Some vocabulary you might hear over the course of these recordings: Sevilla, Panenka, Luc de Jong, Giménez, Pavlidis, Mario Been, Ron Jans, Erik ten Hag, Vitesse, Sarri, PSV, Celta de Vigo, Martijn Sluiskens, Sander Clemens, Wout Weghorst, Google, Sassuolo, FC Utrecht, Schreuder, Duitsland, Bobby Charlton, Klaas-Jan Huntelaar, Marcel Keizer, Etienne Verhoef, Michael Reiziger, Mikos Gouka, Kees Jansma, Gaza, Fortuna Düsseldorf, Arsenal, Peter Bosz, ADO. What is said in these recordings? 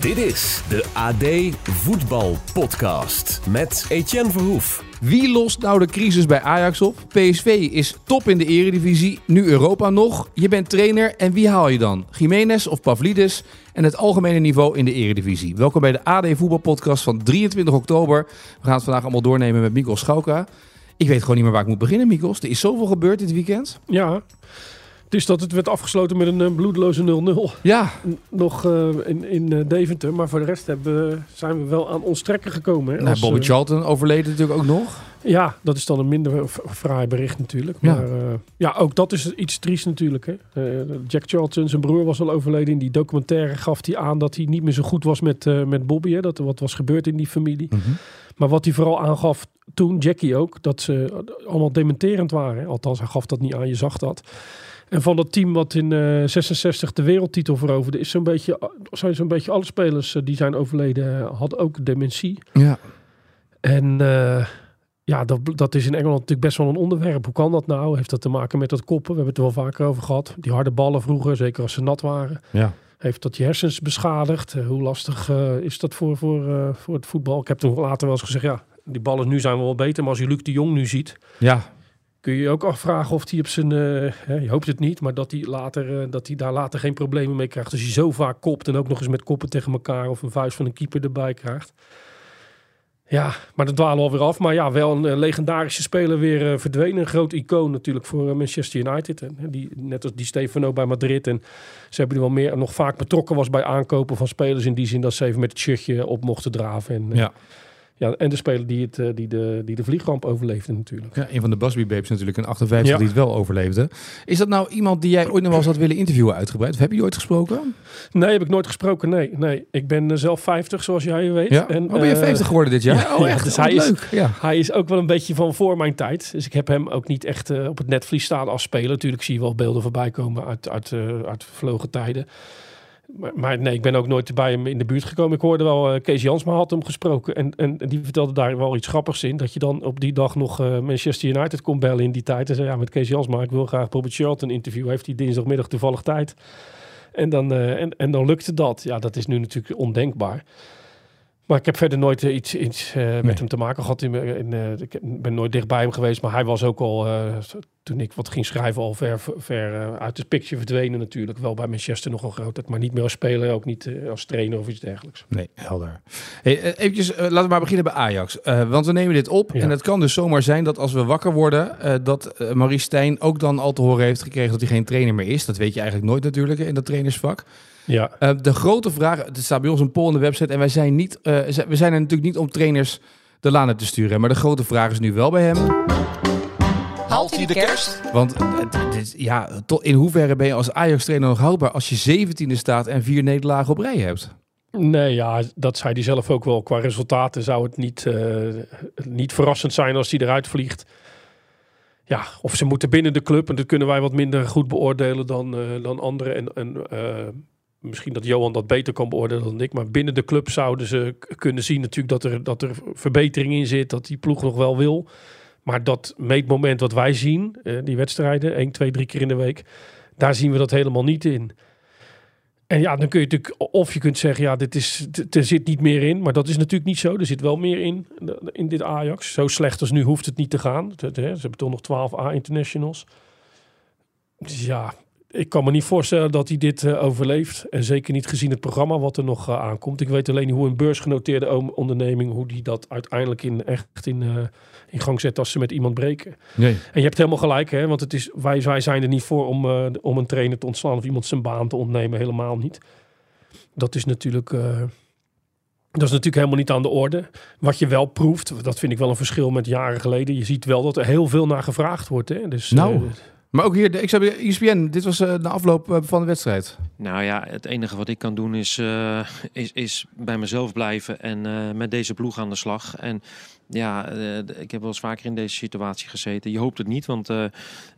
Dit is de AD Voetbal Podcast met Etienne Verhoef. Wie lost nou de crisis bij Ajax op? PSV is top in de eredivisie, nu Europa nog. Je bent trainer en wie haal je dan? Giménez of Pavlidis en het algemene niveau in de eredivisie. Welkom bij de AD Voetbal Podcast van 23 oktober. We gaan het vandaag allemaal doornemen met Mikos Gouka. Ik weet gewoon niet meer waar ik moet beginnen, Mikos. Er is zoveel gebeurd dit weekend. Ja. Het is dat het werd afgesloten met een bloedeloze 0-0. Ja. Nog in Deventer. Maar voor de rest zijn we wel aan ons trekken gekomen. Hè? Nou, Bobby Charlton overleden natuurlijk ook nog. Ja, dat is dan een minder fraai bericht natuurlijk. Maar ja, ook dat is iets triest natuurlijk. Hè? Jack Charlton, zijn broer, was al overleden. In die documentaire gaf hij aan dat hij niet meer zo goed was met Bobby. Hè? Dat er wat was gebeurd in die familie. Mm-hmm. Maar wat hij vooral aangaf toen, Jackie ook, dat ze allemaal dementerend waren. Hè? Althans, hij gaf dat niet aan, je zag dat. En van dat team wat in 66 de wereldtitel veroverde, zijn zo'n beetje alle spelers die zijn overleden, hadden ook dementie. Ja. En dat is in Engeland natuurlijk best wel een onderwerp. Hoe kan dat nou? Heeft dat te maken met dat koppen? We hebben het er wel vaker over gehad. Die harde ballen vroeger, zeker als ze nat waren. Ja. Heeft dat je hersens beschadigd? Hoe lastig is dat voor het voetbal? Ik heb toen later wel eens gezegd, ja, die ballen nu zijn wel beter. Maar als je Luc de Jong nu ziet... Ja. Kun je je ook afvragen of hij op zijn... je hoopt het niet, maar dat hij daar later geen problemen mee krijgt. Dus hij zo vaak kopt en ook nog eens met koppen tegen elkaar... of een vuist van een keeper erbij krijgt. Ja, maar dat dwalen we alweer af. Maar ja, wel een legendarische speler weer verdwenen. Een groot icoon natuurlijk voor Manchester United. Hè. Die, net als Di Stefano bij Madrid. En ze hebben er wel meer... nog vaak betrokken was bij aankopen van spelers... in die zin dat ze even met het shirtje op mochten draven. En, ja. Ja, en de speler die de vliegramp overleefde natuurlijk. Ja, een van de Busby Babes natuurlijk, een 58 die het wel overleefde. Is dat nou iemand die jij ooit nog wel eens had willen interviewen uitgebreid? Of heb je die ooit gesproken? Nee, heb ik nooit gesproken, nee. Ik ben zelf 50, zoals jij weet. Ja? En, ben je 50 geworden dit jaar? Ja, oh, echt? Dus hij is leuk. Ja. Hij is ook wel een beetje van voor mijn tijd. Dus ik heb hem ook niet echt op het netvlies staan als speler. Natuurlijk zie je wel beelden voorbij komen uit vervlogen tijden. Maar nee, ik ben ook nooit bij hem in de buurt gekomen. Ik hoorde wel, Kees Jansma had hem gesproken. En die vertelde daar wel iets grappigs in. Dat je dan op die dag nog Manchester United kon bellen in die tijd. En zei, ja, met Kees Jansma, ik wil graag Bobby Charlton interviewen. Heeft hij dinsdagmiddag toevallig tijd? En dan lukte dat. Ja, dat is nu natuurlijk ondenkbaar. Maar ik heb verder nooit iets met hem te maken gehad. Ik ben nooit dichtbij hem geweest. Maar hij was ook al, toen ik wat ging schrijven, al ver uit het picture verdwenen natuurlijk. Wel bij Manchester nogal groot. Maar niet meer als speler, ook niet als trainer of iets dergelijks. Nee, helder. Hey, eventjes, laten we maar beginnen bij Ajax. Want we nemen dit op. Ja. En het kan dus zomaar zijn dat als we wakker worden... dat Maurice Steijn ook dan al te horen heeft gekregen dat hij geen trainer meer is. Dat weet je eigenlijk nooit natuurlijk in dat trainersvak. Ja. De grote vraag, het staat bij ons een poll in de website en wij zijn niet, we zijn er natuurlijk niet om trainers de laan uit te sturen. Maar de grote vraag is nu wel bij hem. Haalt hij de kerst? Want in hoeverre ben je als Ajax-trainer nog houdbaar als je 17e staat en 4 nederlagen op rij hebt? Nee, ja, dat zei hij zelf ook wel. Qua resultaten zou het niet verrassend zijn als hij eruit vliegt. Ja, of ze moeten binnen de club en dat kunnen wij wat minder goed beoordelen dan anderen. En misschien dat Johan dat beter kan beoordelen dan ik. Maar binnen de club zouden ze kunnen zien natuurlijk dat er verbetering in zit. Dat die ploeg nog wel wil. Maar dat meetmoment wat wij zien, die wedstrijden, 1, 2, 3 keer in de week. Daar zien we dat helemaal niet in. En ja, dan kun je natuurlijk, of je kunt zeggen, ja, er zit niet meer in. Maar dat is natuurlijk niet zo. Er zit wel meer in dit Ajax. Zo slecht als nu hoeft het niet te gaan. Ze hebben toch nog 12 A-internationals. Dus ja, ik kan me niet voorstellen dat hij dit overleeft. En zeker niet gezien het programma wat er nog aankomt. Ik weet alleen niet hoe een beursgenoteerde onderneming, hoe die dat uiteindelijk in gang zet als ze met iemand breken. Nee. En je hebt helemaal gelijk, hè? Want het is, wij zijn er niet voor om een trainer te ontslaan of iemand zijn baan te ontnemen. Helemaal niet. Dat is natuurlijk helemaal niet aan de orde. Wat je wel proeft, dat vind ik wel een verschil met jaren geleden. Je ziet wel dat er heel veel naar gevraagd wordt. Hè? Dus, Maar ook hier, de ESPN, dit was de afloop van de wedstrijd. Nou ja, het enige wat ik kan doen is, is bij mezelf blijven en met deze ploeg aan de slag. En ja, ik heb wel eens vaker in deze situatie gezeten. Je hoopt het niet, want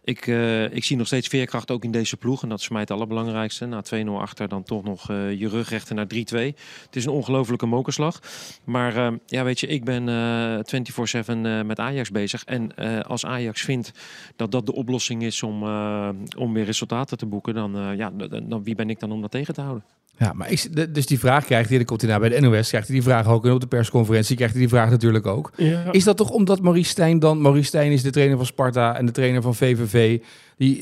ik zie nog steeds veerkracht ook in deze ploeg. En dat is voor mij het allerbelangrijkste. Na 2-0 achter dan toch nog je rug rechten naar 3-2. Het is een ongelofelijke mokerslag. Maar ja, weet je, ik ben 24-7 met Ajax bezig. En als Ajax vindt dat dat de oplossing is om weer resultaten te boeken, dan, dan wie ben ik dan om dat tegen te houden? Ja, maar dus die vraag krijgt hij, dan komt hij naar bij de NOS, krijgt hij die vraag ook. En op de persconferentie krijgt hij die vraag natuurlijk ook. Ja. Is dat toch omdat Maurice Steijn dan... Maurice Steijn is de trainer van Sparta en de trainer van VVV.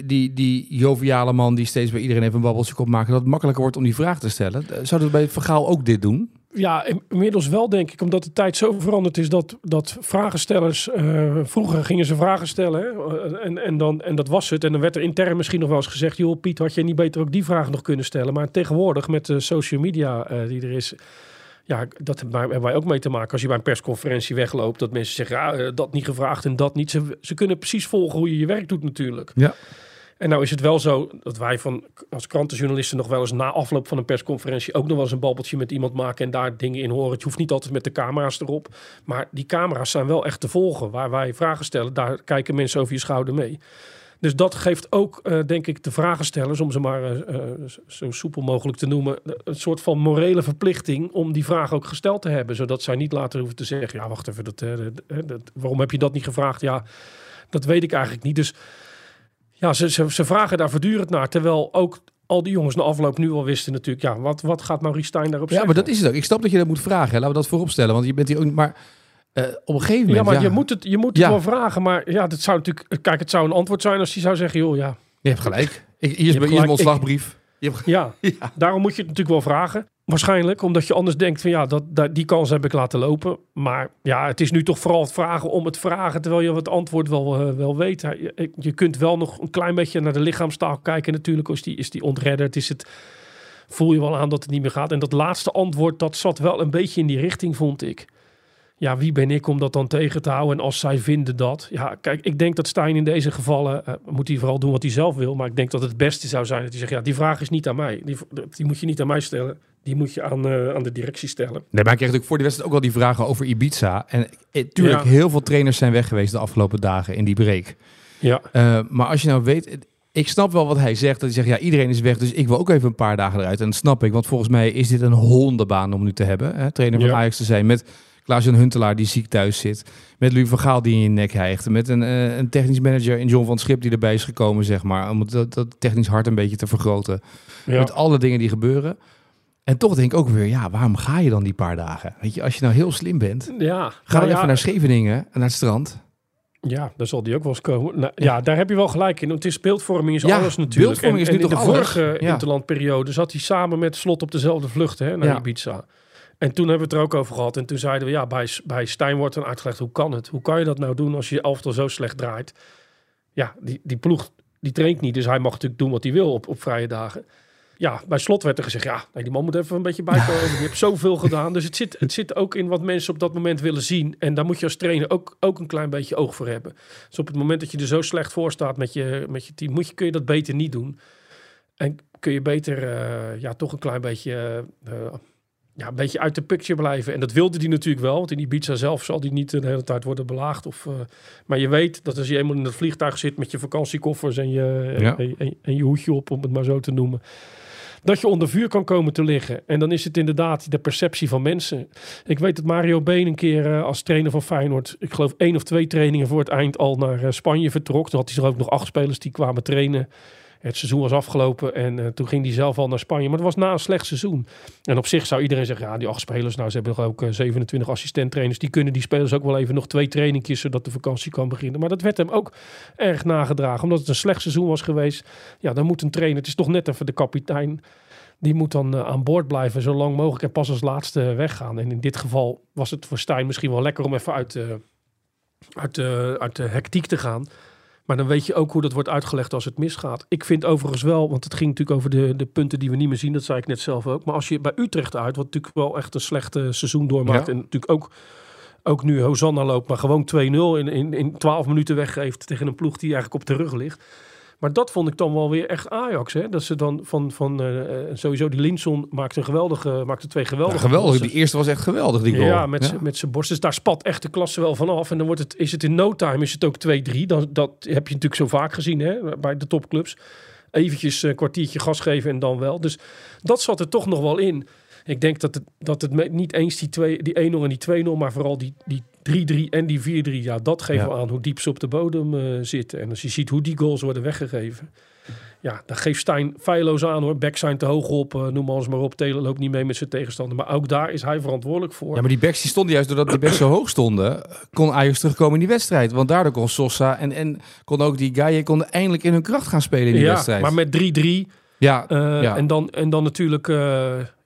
Die joviale man die steeds bij iedereen even een babbeltje komt maken. Dat het makkelijker wordt om die vraag te stellen. Zou dat bij Van Gaal ook dit doen? Ja, inmiddels wel denk ik. Omdat de tijd zo veranderd is dat vragenstellers... vroeger gingen ze vragen stellen. En dat was het. En dan werd er intern misschien nog wel eens gezegd... joh Piet, had je niet beter ook die vraag nog kunnen stellen? Maar tegenwoordig met de social media die er is... Ja, dat hebben wij ook mee te maken. Als je bij een persconferentie wegloopt, dat mensen zeggen, ja, dat niet gevraagd en dat niet. Ze kunnen precies volgen hoe je je werk doet natuurlijk. Ja. En nou is het wel zo dat wij als krantenjournalisten nog wel eens na afloop van een persconferentie ook nog wel eens een babbeltje met iemand maken en daar dingen in horen. Het hoeft niet altijd met de camera's erop, maar die camera's zijn wel echt te volgen. Waar wij vragen stellen, daar kijken mensen over je schouder mee. Dus dat geeft ook, denk ik, de vragenstellers, om ze maar zo soepel mogelijk te noemen, een soort van morele verplichting om die vraag ook gesteld te hebben. Zodat zij niet later hoeven te zeggen, ja, wacht even, waarom heb je dat niet gevraagd? Ja, dat weet ik eigenlijk niet. Dus ja, ze vragen daar voortdurend naar, terwijl ook... al die jongens na afloop nu al wisten natuurlijk... ja, wat gaat Maurice Steijn daarop zeggen? Ja, maar dat is het ook. Ik snap dat je dat moet vragen. Hè. Laten we dat vooropstellen, want je bent hier ook... Maar... op een gegeven moment, ja, maar ja. Je moet het wel vragen. Maar ja, dat zou natuurlijk... Kijk, het zou een antwoord zijn als die zou zeggen... joh, ja... Je hebt gelijk. Hier is mijn ontslagbrief. Ja, daarom moet je het natuurlijk wel vragen. Waarschijnlijk, omdat je anders denkt van... ja, die kans heb ik laten lopen. Maar ja, het is nu toch vooral het vragen om het vragen... terwijl je het antwoord wel weet. Je kunt wel nog een klein beetje naar de lichaamstaal kijken. Natuurlijk is die ontredderd, is het... Voel je wel aan dat het niet meer gaat. En dat laatste antwoord, dat zat wel een beetje in die richting, vond ik. Ja, wie ben ik om dat dan tegen te houden? En als zij vinden dat... Ja, kijk, ik denk dat Steijn in deze gevallen... moet hij vooral doen wat hij zelf wil. Maar ik denk dat het beste zou zijn dat hij zegt... ja, die vraag is niet aan mij. Die moet je niet aan mij stellen. Die moet je aan de directie stellen. Nee, maar ik kreeg natuurlijk voor de wedstrijd ook al die vragen over Ibiza. En tuurlijk, heel veel trainers zijn weg geweest de afgelopen dagen in die break. Ja. Maar als je nou weet... Ik snap wel wat hij zegt. Dat hij zegt, ja, iedereen is weg. Dus ik wil ook even een paar dagen eruit. En dat snap ik. Want volgens mij is dit een hondenbaan om nu te hebben. Hè? Trainer van Ajax te zijn met... Klaas-Jan Huntelaar die ziek thuis zit. Met Louis van Gaal die in je nek hijgt. Met een technisch manager in John van Schip die erbij is gekomen, zeg maar. Om dat technisch hart een beetje te vergroten. Ja. Met alle dingen die gebeuren. En toch denk ik ook weer, ja, waarom ga je dan die paar dagen? Weet je, als je nou heel slim bent, ga dan even naar Scheveningen en naar het strand. Ja, daar zal die ook wel eens komen. Nou, ja, daar heb je wel gelijk in. Want het is beeldvorming is alles natuurlijk. Beeldvorming is nu toch alles. In de vorige interlandperiode zat hij samen met Slot op dezelfde vlucht, hè, naar Ibiza. En toen hebben we het er ook over gehad. En toen zeiden we, ja, bij Steijn wordt dan uitgelegd, hoe kan het? Hoe kan je dat nou doen als je je elftal zo slecht draait? Ja, die ploeg, die traint niet. Dus hij mag natuurlijk doen wat hij wil op vrije dagen. Ja, bij Slot werd er gezegd, ja, nee, die man moet even een beetje bijkomen. Die heeft zoveel gedaan. Dus het zit ook in wat mensen op dat moment willen zien. En daar moet je als trainer ook een klein beetje oog voor hebben. Dus op het moment dat je er zo slecht voor staat met je team, kun je dat beter niet doen. En kun je beter toch een klein beetje... een beetje uit de picture blijven. En dat wilde hij natuurlijk wel. Want in Ibiza zelf zal die niet de hele tijd worden belaagd. Maar je weet dat als je eenmaal in het vliegtuig zit met je vakantiekoffers en je hoedje op, om het maar zo te noemen, dat je onder vuur kan komen te liggen. En dan is het inderdaad de perceptie van mensen. Ik weet dat Mario Been een keer als trainer van Feyenoord... ik geloof 1 of 2 trainingen voor het eind al naar Spanje vertrok. Toen had hij er ook nog 8 spelers die kwamen trainen. Het seizoen was afgelopen en toen ging hij zelf al naar Spanje. Maar het was na een slecht seizoen. En op zich zou iedereen zeggen, ja, die 8 spelers... nou, ze hebben nog ook 27 assistenttrainers. Die kunnen die spelers ook wel even nog 2 trainingjes... zodat de vakantie kan beginnen. Maar dat werd hem ook erg nagedragen. Omdat het een slecht seizoen was geweest. Ja, dan moet een trainer... het is toch net even de kapitein... die moet dan aan boord blijven zo lang mogelijk... en pas als laatste weggaan. En in dit geval was het voor Steijn misschien wel lekker... om even uit de hectiek te gaan... Maar dan weet je ook hoe dat wordt uitgelegd als het misgaat. Ik vind overigens wel, want het ging natuurlijk over de punten die we niet meer zien. Dat zei ik net zelf ook. Maar als je bij Utrecht uit, wat natuurlijk wel echt een slechte seizoen doormaakt. Ja. En natuurlijk ook nu Hosanna loopt, maar gewoon 2-0 in 12 minuten weggeeft tegen een ploeg die eigenlijk op de rug ligt. Maar dat vond ik dan wel weer echt Ajax. Hè? Dat ze dan sowieso die Linson maakte twee geweldige. Ja, geweldig. Bossen. Die eerste was echt geweldig. Die goal. Ja, met zijn borst. Dus daar spat echt de klasse wel vanaf. En dan wordt het, is het in no time is het ook 2-3. Dat heb je natuurlijk zo vaak gezien, hè, bij de topclubs. Eventjes een kwartiertje gas geven en dan wel. Dus dat zat er toch nog wel in. Ik denk dat het niet eens die 1-0 en die 2-0, maar vooral die 3-3 en die 4-3. Ja, dat geeft wel aan hoe diep ze op de bodem zitten. En als je ziet hoe die goals worden weggegeven. Ja, dan geeft Steijn feilloos aan, hoor. Backs zijn te hoog op, noem alles maar op. Telen loopt niet mee met zijn tegenstander. Maar ook daar is hij verantwoordelijk voor. Ja, maar die backs die stonden juist, doordat die backs zo hoog stonden, kon Ajax terugkomen in die wedstrijd. Want daardoor kon Sosa en kon ook die Gaia eindelijk in hun kracht gaan spelen in die wedstrijd. Maar met 3-3... Ja. En dan natuurlijk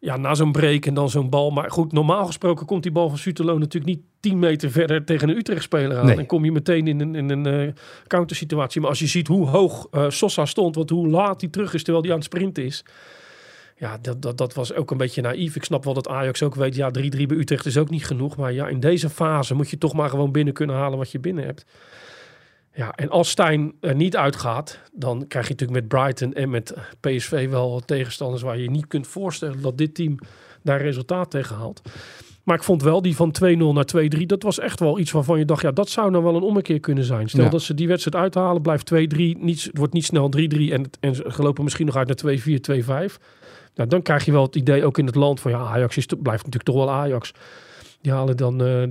na zo'n break en dan zo'n bal. Maar goed, normaal gesproken komt die bal van Sütterlo natuurlijk niet 10 meter verder tegen een Utrechtspeler aan. Nee. En kom je meteen in een countersituatie. Maar als je ziet hoe hoog Sosa stond, want hoe laat hij terug is terwijl hij aan het sprinten is. Ja, dat was ook een beetje naïef. Ik snap wel dat Ajax ook weet, 3-3 bij Utrecht is ook niet genoeg. Maar ja, in deze fase moet je toch maar gewoon binnen kunnen halen wat je binnen hebt. Ja, en als Steijn er niet uitgaat, dan krijg je natuurlijk met Brighton en met PSV wel tegenstanders waar je niet kunt voorstellen dat dit team daar resultaat tegen haalt. Maar ik vond wel die van 2-0 naar 2-3, dat was echt wel iets waarvan je dacht, ja, dat zou nou wel een ommekeer kunnen zijn. Stel dat ze die wedstrijd uithalen, blijft 2-3, wordt niet snel 3-3 en ze lopen misschien nog uit naar 2-4, 2-5. Nou, dan krijg je wel het idee ook in het land van, ja, Ajax blijft natuurlijk toch wel Ajax. Die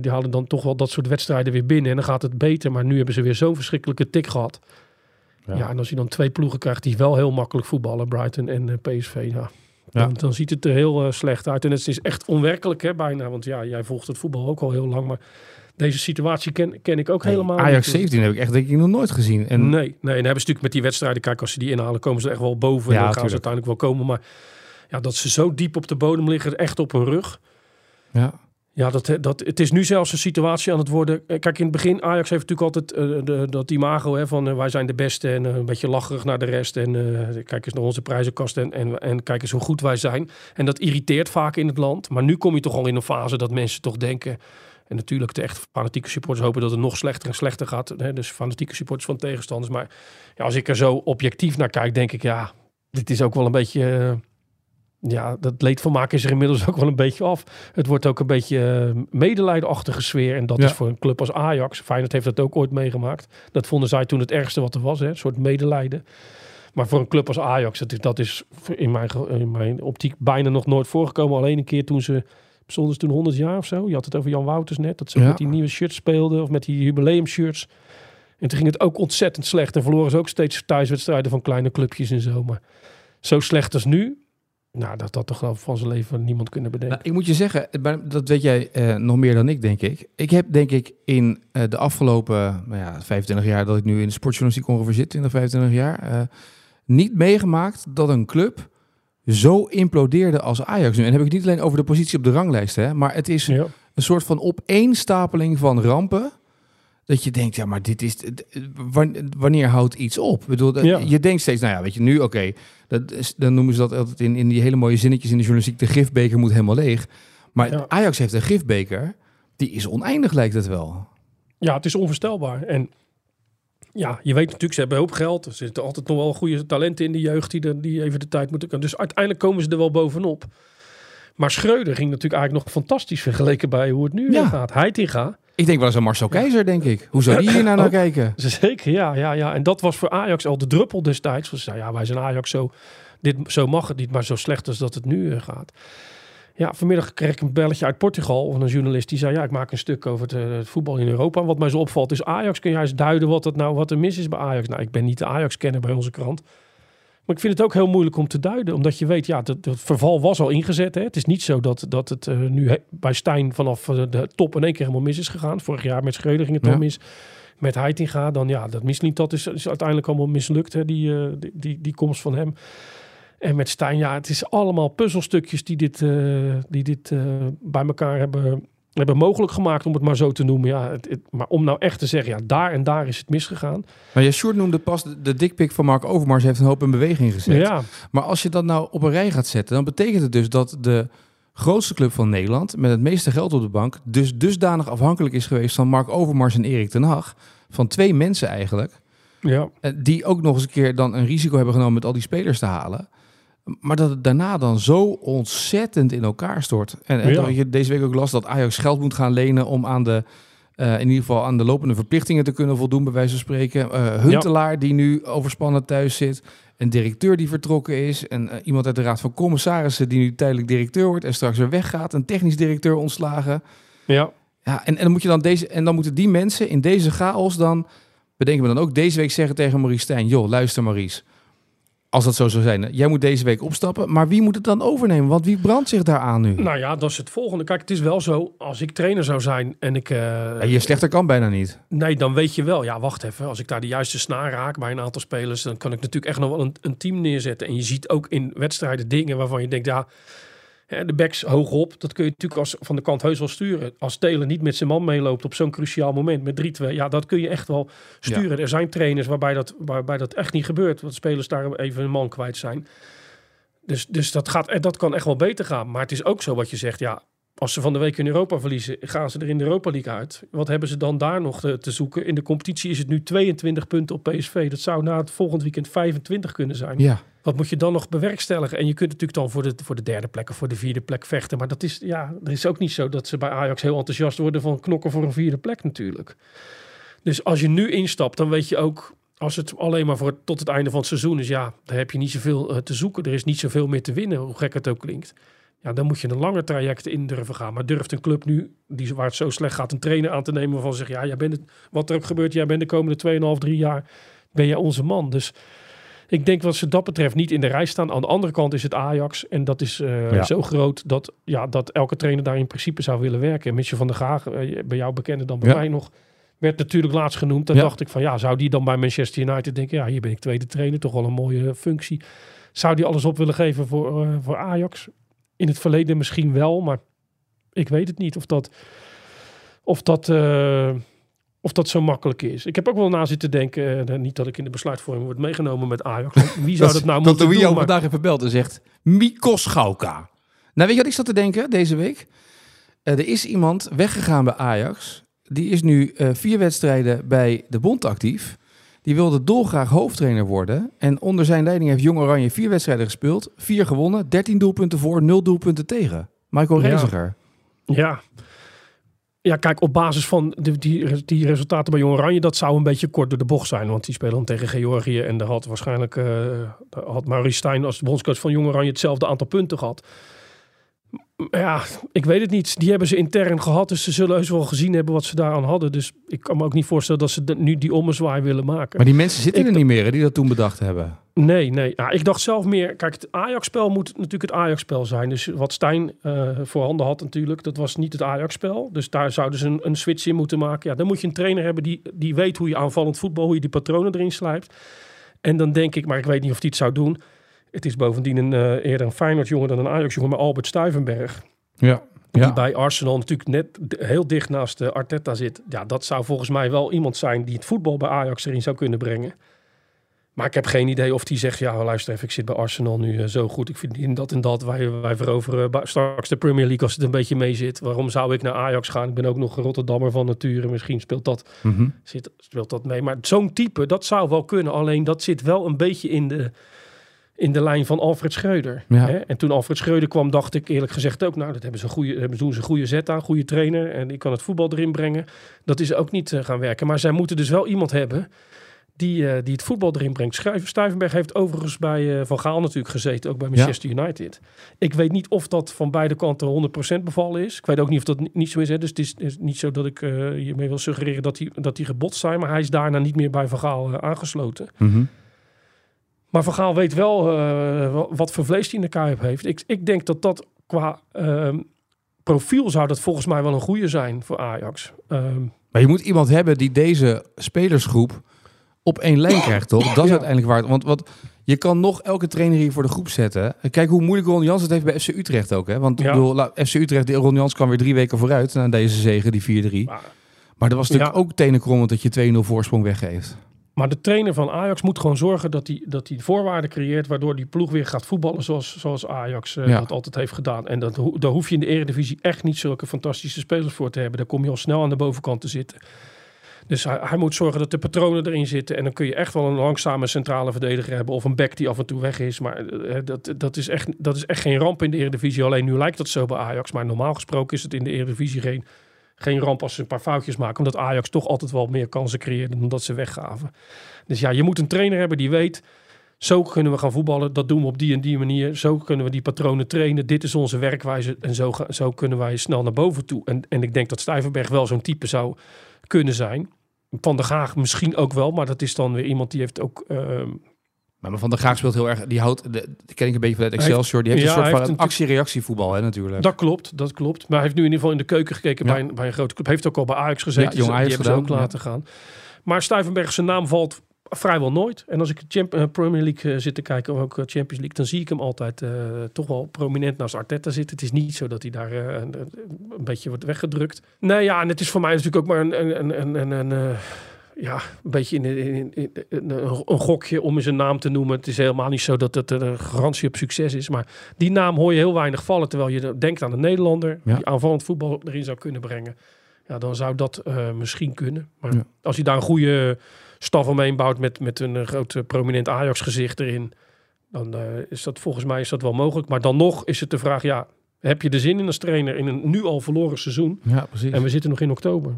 halen dan toch wel dat soort wedstrijden weer binnen. En dan gaat het beter. Maar nu hebben ze weer zo'n verschrikkelijke tik gehad. Ja, en als je dan twee ploegen krijgt die wel heel makkelijk voetballen. Brighton en PSV. Ja. Dan ziet het er heel slecht uit. En het is echt onwerkelijk, hè, bijna. Want ja, jij volgt het voetbal ook al heel lang. Maar deze situatie ken ik ook helemaal niet. Ajax 17 heb ik echt denk ik nog nooit gezien. En nee, en dan hebben ze natuurlijk met die wedstrijden. Kijk, als ze die inhalen komen ze er echt wel boven. Ja, en dan gaan ze uiteindelijk wel komen. Maar ja, dat ze zo diep op de bodem liggen. Echt op hun rug. Ja. Ja, het is nu zelfs een situatie aan het worden. Kijk, in het begin, Ajax heeft natuurlijk altijd dat imago, hè, van wij zijn de beste en een beetje lacherig naar de rest. En kijk eens naar onze prijzenkast en kijk eens hoe goed wij zijn. En dat irriteert vaak in het land. Maar nu kom je toch al in een fase dat mensen toch denken. En natuurlijk de echt fanatieke supporters hopen dat het nog slechter en slechter gaat. Hè, dus fanatieke supporters van tegenstanders. Maar ja, als ik er zo objectief naar kijk, denk ik, ja, dit is ook wel een beetje... dat leedvermaak is er inmiddels ook wel een beetje af. Het wordt ook een beetje medelijdachtige sfeer. En dat is voor een club als Ajax. Feyenoord heeft dat ook ooit meegemaakt. Dat vonden zij toen het ergste wat er was. Hè? Een soort medelijden. Maar voor een club als Ajax, dat is in mijn optiek bijna nog nooit voorgekomen. Alleen een keer toen ze... Bijzonder toen 100 jaar of zo. Je had het over Jan Wouters net. Dat ze met die nieuwe shirts speelden. Of met die jubileumshirts. En toen ging het ook ontzettend slecht. En verloren ze ook steeds thuiswedstrijden van kleine clubjes en zo. Maar zo slecht als nu... Nou, dat toch wel van zijn leven niemand kunnen bedenken. Nou, ik moet je zeggen, dat weet jij nog meer dan ik, denk ik. Ik heb denk ik in de afgelopen 25 jaar... dat ik nu in de sportjournalistiek ongeveer zit, in de 25 jaar... niet meegemaakt dat een club zo implodeerde als Ajax nu. En heb ik niet alleen over de positie op de ranglijst, hè, maar het is een soort van opeenstapeling van rampen... Dat je denkt, ja, maar dit is... Wanneer houdt iets op? Ik bedoel, je denkt steeds, nu, dan noemen ze dat altijd in die hele mooie zinnetjes in de journalistiek... de gifbeker moet helemaal leeg. Maar Ajax heeft een gifbeker, die is oneindig, lijkt het wel. Ja, het is onvoorstelbaar. En ja, je weet natuurlijk, ze hebben hoop geld. Er zitten altijd nog wel goede talenten in de jeugd die even de tijd moeten... Dus uiteindelijk komen ze er wel bovenop. Maar Schreuder ging natuurlijk eigenlijk nog fantastisch vergeleken bij hoe het nu gaat. Heitinga... Ik denk wel eens aan Marcel Keizer, denk ik. Hoe zou die hier nou naar kijken? Zeker, ja. En dat was voor Ajax al de druppel destijds. Ze zeiden, wij zijn Ajax, zo mag het niet, maar zo slecht als dat het nu gaat. Ja, vanmiddag kreeg ik een belletje uit Portugal van een journalist. Die zei, ik maak een stuk over het voetbal in Europa. Wat mij zo opvalt is Ajax. Kun jij eens duiden wat er mis is bij Ajax? Nou, ik ben niet de Ajax-kenner bij onze krant. Maar ik vind het ook heel moeilijk om te duiden. Omdat je weet, het verval was al ingezet. Hè. Het is niet zo dat het nu bij Steijn vanaf de top in één keer helemaal mis is gegaan. Vorig jaar met Schreuder ging het al mis. Met Heitinga, dan dat misliep, dat is uiteindelijk allemaal mislukt. Hè, die komst van hem. En met Steijn, het is allemaal puzzelstukjes die dit bij elkaar hebben mogelijk gemaakt, om het maar zo te noemen. Ja, maar om nou echt te zeggen, daar en daar is het misgegaan. Maar Sjoerd noemde pas de dikpik van Mark Overmars heeft een hoop in beweging gezet. Ja. Maar als je dat nou op een rij gaat zetten, dan betekent het dus dat de grootste club van Nederland met het meeste geld op de bank dus dusdanig afhankelijk is geweest van Mark Overmars en Erik ten Hag. Van twee mensen eigenlijk. Ja. Die ook nog eens een keer dan een risico hebben genomen met al die spelers te halen. Maar dat het daarna dan zo ontzettend in elkaar stort. En ja. Dat je deze week ook las dat Ajax geld moet gaan lenen om aan de... in ieder geval aan de lopende verplichtingen te kunnen voldoen, bij wijze van spreken. Huntelaar ja. die nu overspannen thuis zit. Een directeur die vertrokken is. En iemand uit de Raad van Commissarissen die nu tijdelijk directeur wordt en straks weer weggaat. Een technisch directeur ontslagen. Ja. Ja, en, dan moet je dan deze, en dan moeten die mensen in deze chaos dan... bedenken we dan ook deze week zeggen tegen Maurice Steijn... joh, luister Maurice, als dat zo zou zijn... jij moet deze week opstappen, maar wie moet het dan overnemen? Want wie brandt zich daaraan nu? Nou ja, dat is het volgende. Kijk, het is wel zo, als ik trainer zou zijn en ik... ja, je slechter kan bijna niet. Nee, dan weet je wel, ja, wacht even. Als ik daar de juiste snaar raak bij een aantal spelers... dan kan ik natuurlijk echt nog wel een team neerzetten. En je ziet ook in wedstrijden dingen waarvan je denkt... ja. De backs hoog op, dat kun je natuurlijk als van de kant heus wel sturen. Als Telen niet met zijn man meeloopt op zo'n cruciaal moment met 3-2, ja, dat kun je echt wel sturen. Ja. Er zijn trainers waarbij dat echt niet gebeurt, want spelers daar even een man kwijt zijn. Dus dat kan echt wel beter gaan. Maar het is ook zo wat je zegt, ja, als ze van de week in Europa verliezen, gaan ze er in de Europa League uit. Wat hebben ze dan daar nog te zoeken? In de competitie is het nu 22 punten op PSV. Dat zou na het volgend weekend 25 kunnen zijn. Ja. Wat moet je dan nog bewerkstelligen? En je kunt natuurlijk dan voor de derde plek of voor de vierde plek vechten. Maar dat is, ja, er is ook niet zo dat ze bij Ajax heel enthousiast worden van knokken voor een vierde plek natuurlijk. Dus als je nu instapt, dan weet je ook, als het alleen maar voor tot het einde van het seizoen is, ja, daar heb je niet zoveel te zoeken. Er is niet zoveel meer te winnen, hoe gek het ook klinkt. Ja, dan moet je een langer traject in durven gaan. Maar durft een club nu, waar het zo slecht gaat, een trainer aan te nemen van zich, ja, jij bent het, wat er ook gebeurt, jij bent de komende 2,5-3 jaar, ben jij onze man. Dus ik denk wat ze dat betreft niet in de rij staan. Aan de andere kant is het Ajax. En dat is zo groot dat elke trainer daar in principe zou willen werken. Michel van der Gaag, bij jou bekende dan bij mij nog, werd natuurlijk laatst genoemd. Dan dacht ik van ja, zou die dan bij Manchester United denken, ja, hier ben ik tweede trainer, toch wel een mooie functie. Zou die alles op willen geven voor Ajax? In het verleden misschien wel, maar ik weet het niet of dat zo makkelijk is. Ik heb ook wel na zitten denken... niet dat ik in de besluitvorming word meegenomen met Ajax. Wie zou dat nou moeten doen? Dat de vandaag heeft gebeld en zegt... Mikos Gouka. Nou, weet je wat ik zat te denken deze week? Er is iemand weggegaan bij Ajax. Die is nu 4 wedstrijden bij de Bond actief. Die wilde dolgraag hoofdtrainer worden. En onder zijn leiding heeft Jong Oranje 4 wedstrijden gespeeld. 4 gewonnen, 13 doelpunten voor, 0 doelpunten tegen. Michael Reiziger. Ja. Ja, kijk, op basis van die resultaten bij Jong Oranje, dat zou een beetje kort door de bocht zijn. Want die spelen dan tegen Georgië en daar had waarschijnlijk Maurice Steijn als bondscoach van Jong Oranje hetzelfde aantal punten gehad. Ja, ik weet het niet. Die hebben ze intern gehad, dus ze zullen heus wel gezien hebben wat ze daaraan hadden. Dus ik kan me ook niet voorstellen dat ze nu die ommezwaai willen maken. Maar die mensen zitten niet meer, hè, die dat toen bedacht hebben. Nee. Ja, ik dacht zelf meer... Kijk, het Ajax-spel moet natuurlijk het Ajax-spel zijn. Dus wat Steijn voorhanden had natuurlijk, dat was niet het Ajax-spel. Dus daar zouden ze een switch in moeten maken. Ja, dan moet je een trainer hebben die weet hoe je aanvallend voetbal, hoe je die patronen erin slijpt. En dan denk ik, maar ik weet niet of die het zou doen. Het is bovendien eerder een Feyenoord-jongen dan een Ajax-jongen, maar Albert Stuivenberg. Ja. Die bij Arsenal natuurlijk net heel dicht naast Arteta zit. Ja, dat zou volgens mij wel iemand zijn die het voetbal bij Ajax erin zou kunnen brengen. Maar ik heb geen idee of die zegt, ja, luister even, ik zit bij Arsenal nu zo goed. Ik verdien dat en dat. Wij veroveren straks de Premier League als het een beetje mee zit. Waarom zou ik naar Ajax gaan? Ik ben ook nog Rotterdammer van nature. Misschien speelt dat, speelt dat mee. Maar zo'n type, dat zou wel kunnen. Alleen dat zit wel een beetje in de lijn van Alfred Schreuder. Ja. Hè? En toen Alfred Schreuder kwam, dacht ik eerlijk gezegd ook, nou, dat hebben ze een goede zet aan, goede trainer. En die kan het voetbal erin brengen. Dat is ook niet gaan werken. Maar zij moeten dus wel iemand hebben die het voetbal erin brengt. Stuivenberg heeft overigens bij Van Gaal natuurlijk gezeten, ook bij Manchester United. Ik weet niet of dat van beide kanten 100% bevallen is. Ik weet ook niet of dat niet zo is. Hè. Dus het is niet zo dat ik hiermee wil suggereren dat die gebotst zijn. Maar hij is daarna niet meer bij Van Gaal aangesloten. Mm-hmm. Maar Van Gaal weet wel wat voor vlees hij in de kuip heeft. Ik denk dat qua profiel zou dat volgens mij wel een goede zijn voor Ajax. Maar je moet iemand hebben die deze spelersgroep op één lijn krijgt, toch? Dat is uiteindelijk waar. Want wat, je kan nog elke trainer hier voor de groep zetten. Kijk hoe moeilijk Ron Jans het heeft bij FC Utrecht ook. Hè? Want FC Utrecht, Ron Jans kwam weer 3 weken vooruit na deze zege, die 4-3. Maar dat was natuurlijk ook tenenkrommend dat je 2-0 voorsprong weggeeft. Maar de trainer van Ajax moet gewoon zorgen dat hij voorwaarden creëert waardoor die ploeg weer gaat voetballen zoals Ajax dat altijd heeft gedaan. En daar hoef je in de Eredivisie echt niet zulke fantastische spelers voor te hebben. Daar kom je al snel aan de bovenkant te zitten. Dus hij moet zorgen dat de patronen erin zitten. En dan kun je echt wel een langzame centrale verdediger hebben. Of een back die af en toe weg is. Maar dat is echt geen ramp in de Eredivisie. Alleen nu lijkt dat zo bij Ajax. Maar normaal gesproken is het in de Eredivisie geen ramp als ze een paar foutjes maken. Omdat Ajax toch altijd wel meer kansen creëerde dan dat ze weggaven. Dus ja, je moet een trainer hebben die weet... Zo kunnen we gaan voetballen. Dat doen we op die en die manier. Zo kunnen we die patronen trainen. Dit is onze werkwijze. En zo kunnen wij snel naar boven toe. En ik denk dat Stuyvenberg wel zo'n type zou kunnen zijn. Van der Gaag misschien ook wel. Maar dat is dan weer iemand die heeft ook... Maar Van der Gaag speelt heel erg... Die houdt... Dat ken ik een beetje van het Excelsior. Die heeft een soort van actie-reactievoetbal, hè, natuurlijk. Dat klopt. Maar hij heeft nu in ieder geval in de keuken gekeken bij een grote club. Heeft ook al bij Ajax gezeten. Ja, Jong Ajax die hebben ze ook laten gaan. Maar Stuyvenberg, zijn naam valt... Vrijwel nooit. En als ik Premier League zit te kijken, of ook Champions League, dan zie ik hem altijd toch wel prominent naast Arteta zitten. Het is niet zo dat hij daar een beetje wordt weggedrukt. Nee, ja, en het is voor mij natuurlijk ook maar een beetje een gokje om eens een naam te noemen. Het is helemaal niet zo dat het een garantie op succes is. Maar die naam hoor je heel weinig vallen, terwijl je denkt aan een Nederlander die aanvallend voetbal erin zou kunnen brengen. Ja, dan zou dat misschien kunnen. Maar als hij daar een goede staf omheen bouwt met een groot prominent Ajax gezicht erin, dan is dat volgens mij wel mogelijk. Maar dan nog is het de vraag, ja, heb je er zin in als trainer in een nu al verloren seizoen? Ja, precies. En we zitten nog in oktober.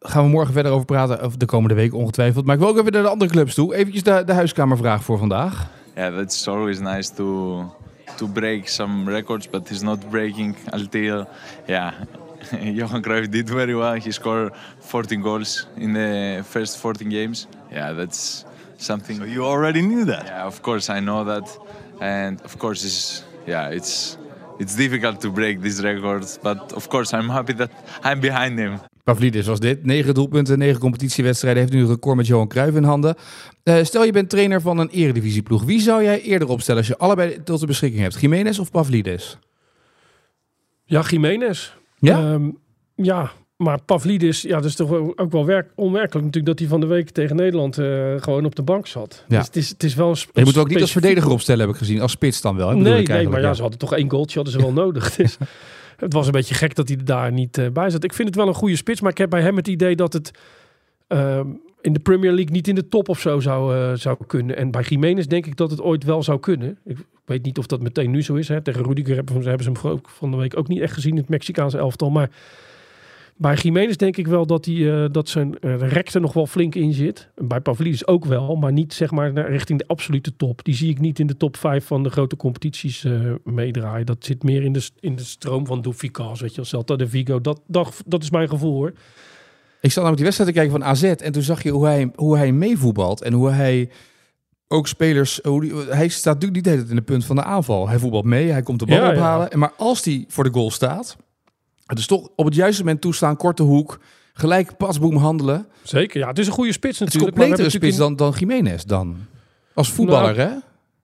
Gaan we morgen verder over praten, of de komende week ongetwijfeld. Maar ik wil ook even naar de andere clubs toe. Eventjes de huiskamervraag voor vandaag. Yeah, it's always nice to break some records, but it's not breaking until, yeah. Johan Cruyff did very well. He scored 14 goals in the first 14 games. Yeah, that's something. So you already knew that? Yeah, of course I know that, and of course it's difficult to break these records. But of course I'm happy that I'm behind him. Pavlidis was dit. 9 doelpunten, 9 competitiewedstrijden. Heeft nu een record met Johan Cruijff in handen. Stel je bent trainer van een eredivisieploeg. Wie zou jij eerder opstellen als je allebei tot de beschikking hebt? Giménez of Pavlidis? Ja, Giménez. Ja? Maar Pavlidis, dat is toch ook wel onwerkelijk natuurlijk dat hij van de week tegen Nederland gewoon op de bank zat. Ja. Dus het is wel je moet ook niet als verdediger opstellen, heb ik gezien. Als spits dan wel. Hè? Nee, maar ze hadden toch 1 goaltje, hadden ze wel nodig. Dus het was een beetje gek dat hij daar niet bij zat. Ik vind het wel een goede spits, maar ik heb bij hem het idee dat het in de Premier League niet in de top of zo zou kunnen. En bij Giménez denk ik dat het ooit wel zou kunnen. Ik weet niet of dat meteen nu zo is. Hè. Tegen Rudiger hebben ze hem van de week ook niet echt gezien, het Mexicaanse elftal. Maar bij Giménez denk ik wel dat zijn rekte nog wel flink in zit. Bij Pavlidis ook wel, maar niet zeg maar richting de absolute top. Die zie ik niet in de top 5 van de grote competities meedraaien. Dat zit meer in de stroom van Doefikas, weet je wel, Celta de Vigo. Dat is mijn gevoel, hoor. Ik zat namelijk die wedstrijd te kijken van AZ en toen zag je hoe hij meevoetbalt en hoe hij ook spelers... Hij staat natuurlijk niet altijd in de punt van de aanval. Hij voetbalt mee, hij komt de bal ophalen. Ja. Maar als hij voor de goal staat, het is toch op het juiste moment toeslaan, korte hoek, gelijk pasboom handelen. Zeker, ja. Het is een goede spits natuurlijk. Het is completere spits dan Giménez dan. Als voetballer, hè?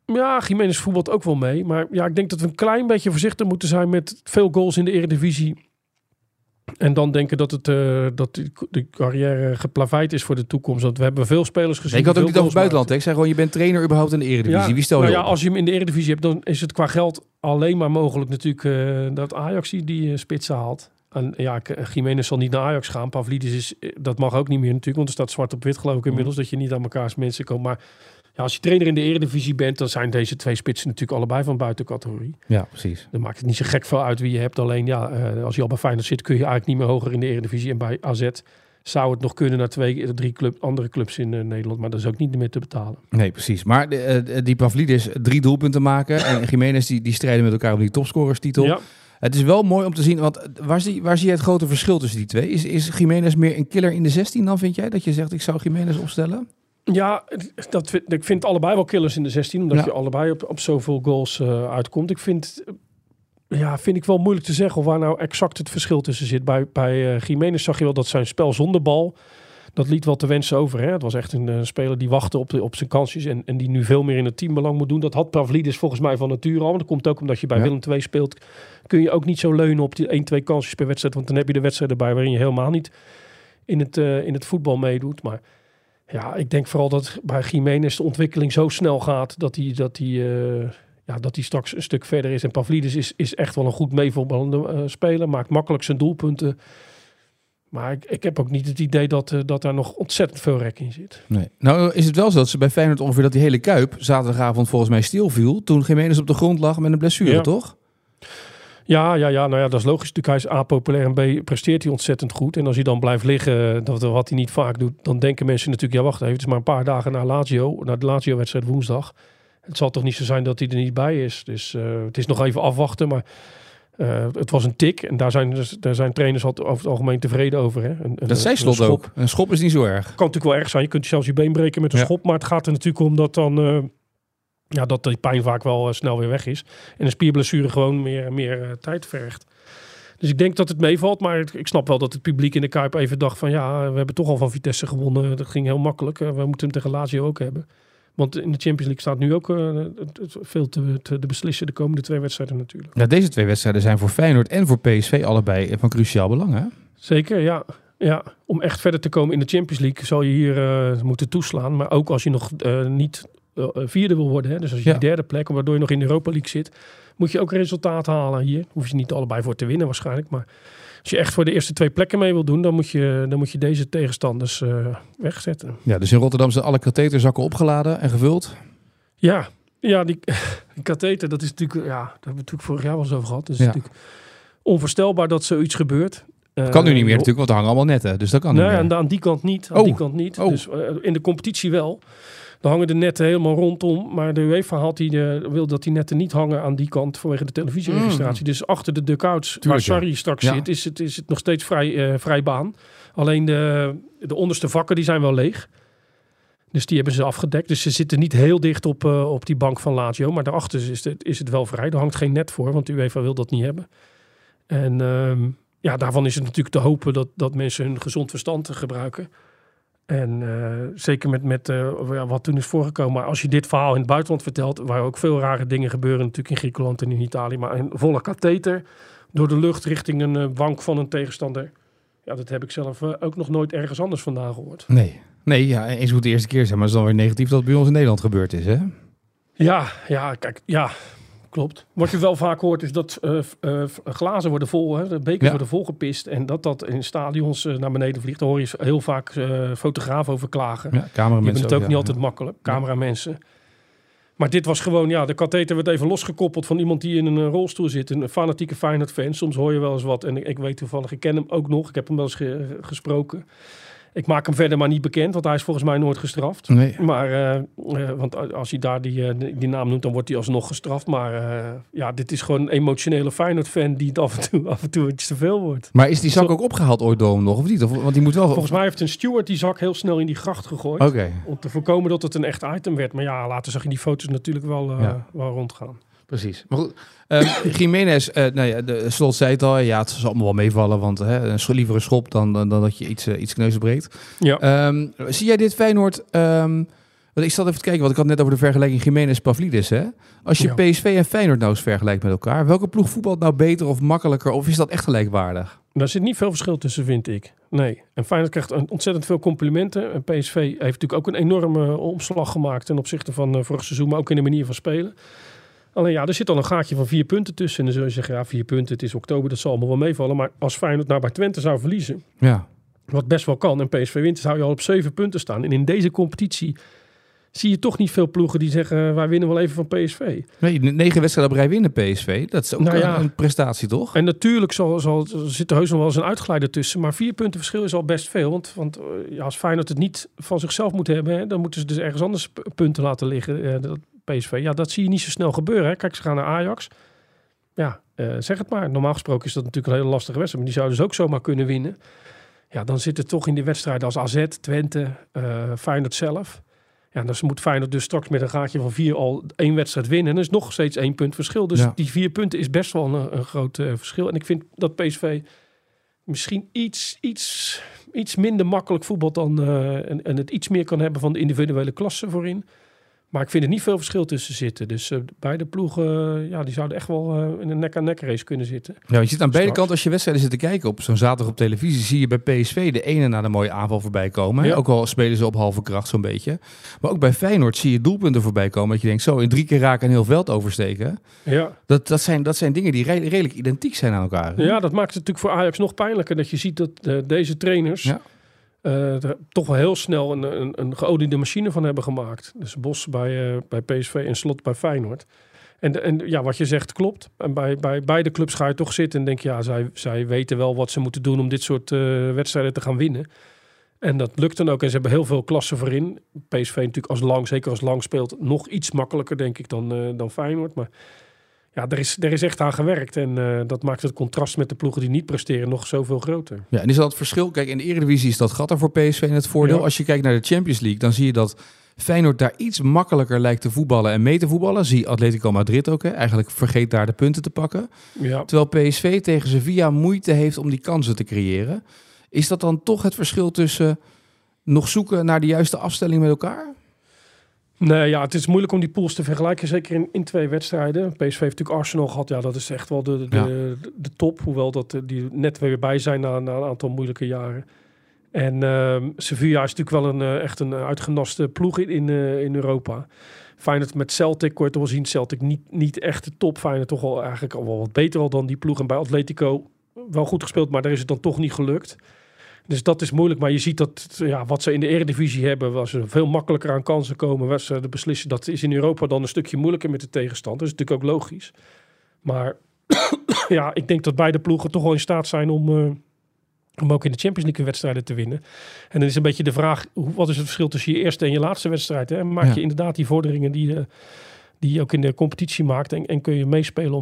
Ja, Giménez voetbalt ook wel mee. Maar ja, ik denk dat we een klein beetje voorzichtig moeten zijn met veel goals in de Eredivisie. En dan denken dat de carrière geplaveid is voor de toekomst. Want we hebben veel spelers gezien. Nee, ik had ook niet over het buitenland. Hè? Ik zei gewoon, je bent trainer überhaupt in de Eredivisie. Ja, wie stel je op? Ja, als je hem in de Eredivisie hebt, dan is het qua geld alleen maar mogelijk natuurlijk dat Ajax die spitsen haalt. En ja, Giménez zal niet naar Ajax gaan. Pavlidis dat mag ook niet meer natuurlijk. Want er staat zwart op wit geloof ik inmiddels dat je niet aan elkaars mensen komt. Maar ja, als je trainer in de Eredivisie bent, dan zijn deze 2 spitsen natuurlijk allebei van buiten categorie. Ja, precies. Dan maakt het niet zo gek veel uit wie je hebt. Alleen ja, als je al bij Feyenoord zit, kun je eigenlijk niet meer hoger in de Eredivisie. En bij AZ zou het nog kunnen naar 2, 3 andere clubs in Nederland. Maar dat is ook niet meer te betalen. Nee, precies. Maar die Pavlidis 3 doelpunten maken. En Giménez die strijden met elkaar om die topscorerstitel. Ja. Het is wel mooi om te zien, want waar zie je het grote verschil tussen die 2? Is Giménez meer een killer in de 16 dan, vind jij? Dat je zegt, ik zou Giménez opstellen? Ja, ik vind allebei wel killers in de 16. Omdat je allebei op zoveel goals uitkomt. Vind ik wel moeilijk te zeggen of waar nou exact het verschil tussen zit. Bij Giménez zag je wel dat zijn spel zonder bal, dat liet wel te wensen over. Hè? Het was echt een speler die wachtte op zijn kansjes. En die nu veel meer in het teambelang moet doen. Dat had Pavlidis volgens mij van nature al. Dat komt ook omdat je bij Willem II speelt. Kun je ook niet zo leunen op die 1-2 kansjes per wedstrijd. Want dan heb je de wedstrijd erbij waarin je helemaal niet in het voetbal meedoet. Maar ja, ik denk vooral dat bij Giménez de ontwikkeling zo snel gaat dat hij straks een stuk verder is. En Pavlidis is echt wel een goed meevoetballende speler. Maakt makkelijk zijn doelpunten. Maar ik heb ook niet het idee dat daar nog ontzettend veel rek in zit. Nee. Nou is het wel zo dat ze bij Feyenoord ongeveer dat die hele Kuip zaterdagavond volgens mij stilviel. Toen Giménez op de grond lag met een blessure, ja. Toch? Ja. Nou ja, dat is logisch. Hij is A, populair en B, presteert hij ontzettend goed. En als hij dan blijft liggen, dat wat hij niet vaak doet, dan denken mensen natuurlijk, ja wacht even, het is maar een paar dagen na de Lazio-wedstrijd woensdag. Het zal toch niet zo zijn dat hij er niet bij is. Dus het is nog even afwachten, maar... het was een tik en daar zijn trainers over het algemeen tevreden over. Hè? Dat zei Slot ook. Een schop is niet zo erg. Kan natuurlijk wel erg zijn. Je kunt zelfs je been breken met een schop. Maar het gaat er natuurlijk om dat dan... dat die pijn vaak wel snel weer weg is. En een spierblessure gewoon meer tijd vergt. Dus ik denk dat het meevalt. Maar ik snap wel dat het publiek in de Kuip even dacht van... ja, we hebben toch al van Vitesse gewonnen. Dat ging heel makkelijk. We moeten hem tegen Lazio ook hebben. Want in de Champions League staat nu ook veel te beslissen de komende 2 wedstrijden natuurlijk. Ja, deze 2 wedstrijden zijn voor Feyenoord en voor PSV allebei van cruciaal belang, hè? Zeker, ja. Om echt verder te komen in de Champions League zal je hier moeten toeslaan. Maar ook als je nog niet vierde wil worden, hè? Dus als je die derde plek, waardoor je nog in de Europa League zit, moet je ook resultaat halen hier. Hoef je niet allebei voor te winnen waarschijnlijk, maar... Als je echt voor de eerste 2 plekken mee wil doen, dan moet je deze tegenstanders wegzetten. Ja, dus in Rotterdam zijn alle katheterzakken opgeladen en gevuld? Ja, die katheter, dat is natuurlijk, daar hebben we natuurlijk vorig jaar wel eens over gehad. Dus het is natuurlijk onvoorstelbaar dat zoiets gebeurt. Het kan nu niet meer natuurlijk, want er hangen allemaal netten. Dus dat kan niet meer. Aan die kant niet. Oh. Dus, in de competitie wel. Dan hangen de netten helemaal rondom. Maar de UEFA wil dat die netten niet hangen aan die kant vanwege de televisieregistratie. Dus achter de duckouts, waar Sarri straks zit, is het nog steeds vrij baan. Alleen de onderste vakken die zijn wel leeg. Dus die hebben ze afgedekt. Dus ze zitten niet heel dicht op die bank van Lazio. Maar daarachter is het wel vrij. Er hangt geen net voor, want de UEFA wil dat niet hebben. En daarvan is het natuurlijk te hopen dat mensen hun gezond verstand gebruiken. En zeker met wat toen is voorgekomen. Maar als je dit verhaal in het buitenland vertelt, waar ook veel rare dingen gebeuren, natuurlijk in Griekenland en in Italië, maar een volle katheter door de lucht richting een bank van een tegenstander. Ja, dat heb ik zelf ook nog nooit ergens anders vandaan gehoord. Nee, eens moet de eerste keer zijn, maar het is dan weer negatief dat het bij ons in Nederland gebeurd is, hè? Ja, kijk. Klopt. Wat je wel vaak hoort is dat glazen worden vol, hè? De bekers worden volgepist en dat in stadions naar beneden vliegt. Daar hoor je heel vaak fotografen over klagen. Ja, cameramensen. Die hebben het ook niet altijd makkelijk, cameramensen. Maar dit was gewoon, de katheter werd even losgekoppeld van iemand die in een rolstoel zit. Een fanatieke Feyenoord-fan. Soms hoor je wel eens wat en ik weet toevallig, ik ken hem ook nog. Ik heb hem wel eens gesproken. Ik maak hem verder maar niet bekend, want hij is volgens mij nooit gestraft. Nee. Maar, want als hij daar die naam noemt, dan wordt hij alsnog gestraft. Maar dit is gewoon een emotionele Feyenoord-fan die het af en toe iets te veel wordt. Maar is die zak ook opgehaald ooit door hem nog, of niet? Want die moet wel... Volgens mij heeft een steward die zak heel snel in die gracht gegooid. Okay. Om te voorkomen dat het een echt item werd. Maar later zag je die foto's natuurlijk wel rondgaan. Precies. Maar goed, Giménez, de Slot zei het al, het zal allemaal wel meevallen, want liever een schop dan dat je iets kneuzen breekt. Ja. Zie jij dit Feyenoord, want ik zat even te kijken, want ik had net over de vergelijking Giménez-Pavlidis. Hè? Als je PSV en Feyenoord nou eens vergelijkt met elkaar, welke ploeg voetbalt nou beter of makkelijker, of is dat echt gelijkwaardig? Daar zit niet veel verschil tussen, vind ik. Nee. En Feyenoord krijgt ontzettend veel complimenten. En PSV heeft natuurlijk ook een enorme omslag gemaakt ten opzichte van vorig seizoen, maar ook in de manier van spelen. Alleen er zit al een gaatje van 4 punten tussen. En dan zul je zeggen, 4 punten, het is oktober, dat zal allemaal wel meevallen. Maar als Feyenoord bij Twente zou verliezen, wat best wel kan, en PSV wint, zou je al op 7 punten staan. En in deze competitie zie je toch niet veel ploegen die zeggen, wij winnen wel even van PSV. Nee, 9 wedstrijden op rij winnen PSV, dat is ook een prestatie, toch? En natuurlijk zit er heus nog wel eens een uitglijder tussen. Maar 4 punten verschil is al best veel. Want als Feyenoord het niet van zichzelf moet hebben, hè, dan moeten ze dus ergens anders punten laten liggen. PSV, dat zie je niet zo snel gebeuren. Hè? Kijk, ze gaan naar Ajax. Ja, zeg het maar. Normaal gesproken is dat natuurlijk een hele lastige wedstrijd. Maar die zouden dus ook zomaar kunnen winnen. Ja, dan zit het toch in die wedstrijden als AZ, Twente, Feyenoord zelf. Ja, dan moet Feyenoord dus straks met een gaatje van 4 al 1 wedstrijd winnen. En dat is nog steeds 1 punt verschil. Dus die 4 punten is best wel een groot verschil. En ik vind dat PSV misschien iets minder makkelijk voetbalt dan en het iets meer kan hebben van de individuele klasse voorin. Maar ik vind er niet veel verschil tussen zitten. Dus beide ploegen, ja, die zouden echt wel in een nek-aan-nek race kunnen zitten. Nou, je zit aan beide kanten, als je wedstrijden zit te kijken op zo'n zaterdag op televisie, zie je bij PSV de ene na de mooie aanval voorbij komen. Ja. Ook al spelen ze op halve kracht zo'n beetje. Maar ook bij Feyenoord zie je doelpunten voorbij komen. Dat je denkt, zo in 3 keer raken en heel veld oversteken. Ja. Dat zijn dingen die redelijk identiek zijn aan elkaar. Hè? Ja, dat maakt het natuurlijk voor Ajax nog pijnlijker. Dat je ziet dat deze trainers... Ja. Er toch wel heel snel een geoliede machine van hebben gemaakt. Dus Bosz bij PSV en Slot bij Feyenoord. En ja, wat je zegt klopt. En bij beide clubs ga je toch zitten en denk je... ja, zij weten wel wat ze moeten doen om dit soort wedstrijden te gaan winnen. En dat lukt dan ook. En ze hebben heel veel klassen voorin. PSV natuurlijk zeker als lang speelt, nog iets makkelijker denk ik dan Feyenoord. Maar ja, er is echt aan gewerkt. En dat maakt het contrast met de ploegen die niet presteren nog zoveel groter. Ja, en is dat het verschil? Kijk, in de Eredivisie is dat gat er voor PSV in het voordeel. Ja. Als je kijkt naar de Champions League, dan zie je dat Feyenoord daar iets makkelijker lijkt te voetballen en mee te voetballen. Zie Atletico Madrid ook, hè. Eigenlijk vergeet daar de punten te pakken. Ja. Terwijl PSV tegen Sevilla moeite heeft om die kansen te creëren. Is dat dan toch het verschil tussen nog zoeken naar de juiste afstelling met elkaar? Nee, ja, het is moeilijk om die pools te vergelijken. Zeker in 2 wedstrijden. PSV heeft natuurlijk Arsenal gehad. Ja, dat is echt wel de top. Hoewel dat die net weer bij zijn na een aantal moeilijke jaren. En Sevilla is natuurlijk wel echt een uitgenaste ploeg in Europa. Feyenoord met Celtic, kort wel zien. Celtic niet echt de top. Feyenoord toch wel eigenlijk al wel wat beter al dan die ploeg. En bij Atletico wel goed gespeeld, maar daar is het dan toch niet gelukt. Dus dat is moeilijk, maar je ziet dat ja, wat ze in de Eredivisie hebben, waar ze veel makkelijker aan kansen komen, wedstrijden beslissen, dat is in Europa dan een stukje moeilijker met de tegenstander. Dat is natuurlijk ook logisch. Maar ja, ik denk dat beide ploegen toch wel in staat zijn om ook in de Champions League wedstrijden te winnen. En dan is een beetje de vraag, wat is het verschil tussen je eerste en je laatste wedstrijd? Hè? Maak je inderdaad die vorderingen die je ook in de competitie maakt en kun je meespelen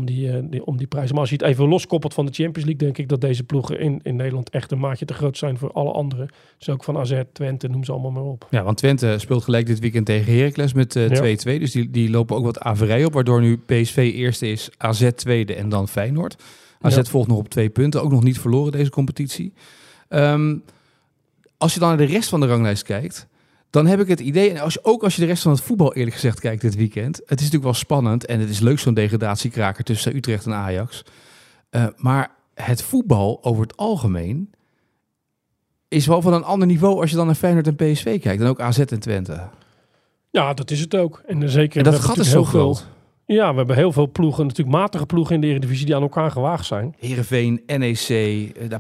om die prijs. Maar als je het even loskoppelt van de Champions League, denk ik dat deze ploegen in Nederland echt een maatje te groot zijn voor alle anderen. Dus ook van AZ, Twente, noem ze allemaal maar op. Ja, want Twente speelt gelijk dit weekend tegen Heracles met 2-2. Dus die lopen ook wat averij op, waardoor nu PSV eerste is, AZ tweede en dan Feyenoord. AZ volgt nog op 2 punten, ook nog niet verloren deze competitie. Als je dan naar de rest van de ranglijst kijkt, dan heb ik het idee, en als je de rest van het voetbal eerlijk gezegd kijkt dit weekend, het is natuurlijk wel spannend en het is leuk zo'n degradatiekraker tussen Utrecht en Ajax. Maar het voetbal over het algemeen is wel van een ander niveau als je dan naar Feyenoord en PSV kijkt en ook AZ en Twente. Ja, dat is het ook. En zeker. En dat gat is zo groot. Ja, we hebben heel veel ploegen, natuurlijk matige ploegen in de Eredivisie die aan elkaar gewaagd zijn. Heerenveen, NEC,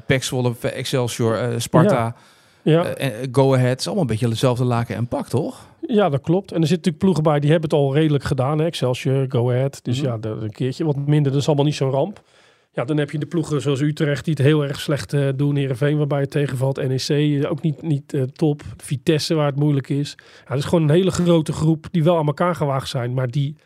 PEC Zwolle, Excelsior, Sparta. Ja. Ja. Go Ahead, het is allemaal een beetje hetzelfde laken en pak, toch? Ja, dat klopt. En er zitten natuurlijk ploegen bij, die hebben het al redelijk gedaan. Hè? Excelsior, Go Ahead. Dus een keertje wat minder. Dat is allemaal niet zo'n ramp. Ja, dan heb je de ploegen zoals Utrecht, die het heel erg slecht doen. Heerenveen, waarbij het tegenvalt. NEC, ook niet top. Vitesse, waar het moeilijk is. Ja, dat is gewoon een hele grote groep die wel aan elkaar gewaagd zijn, maar die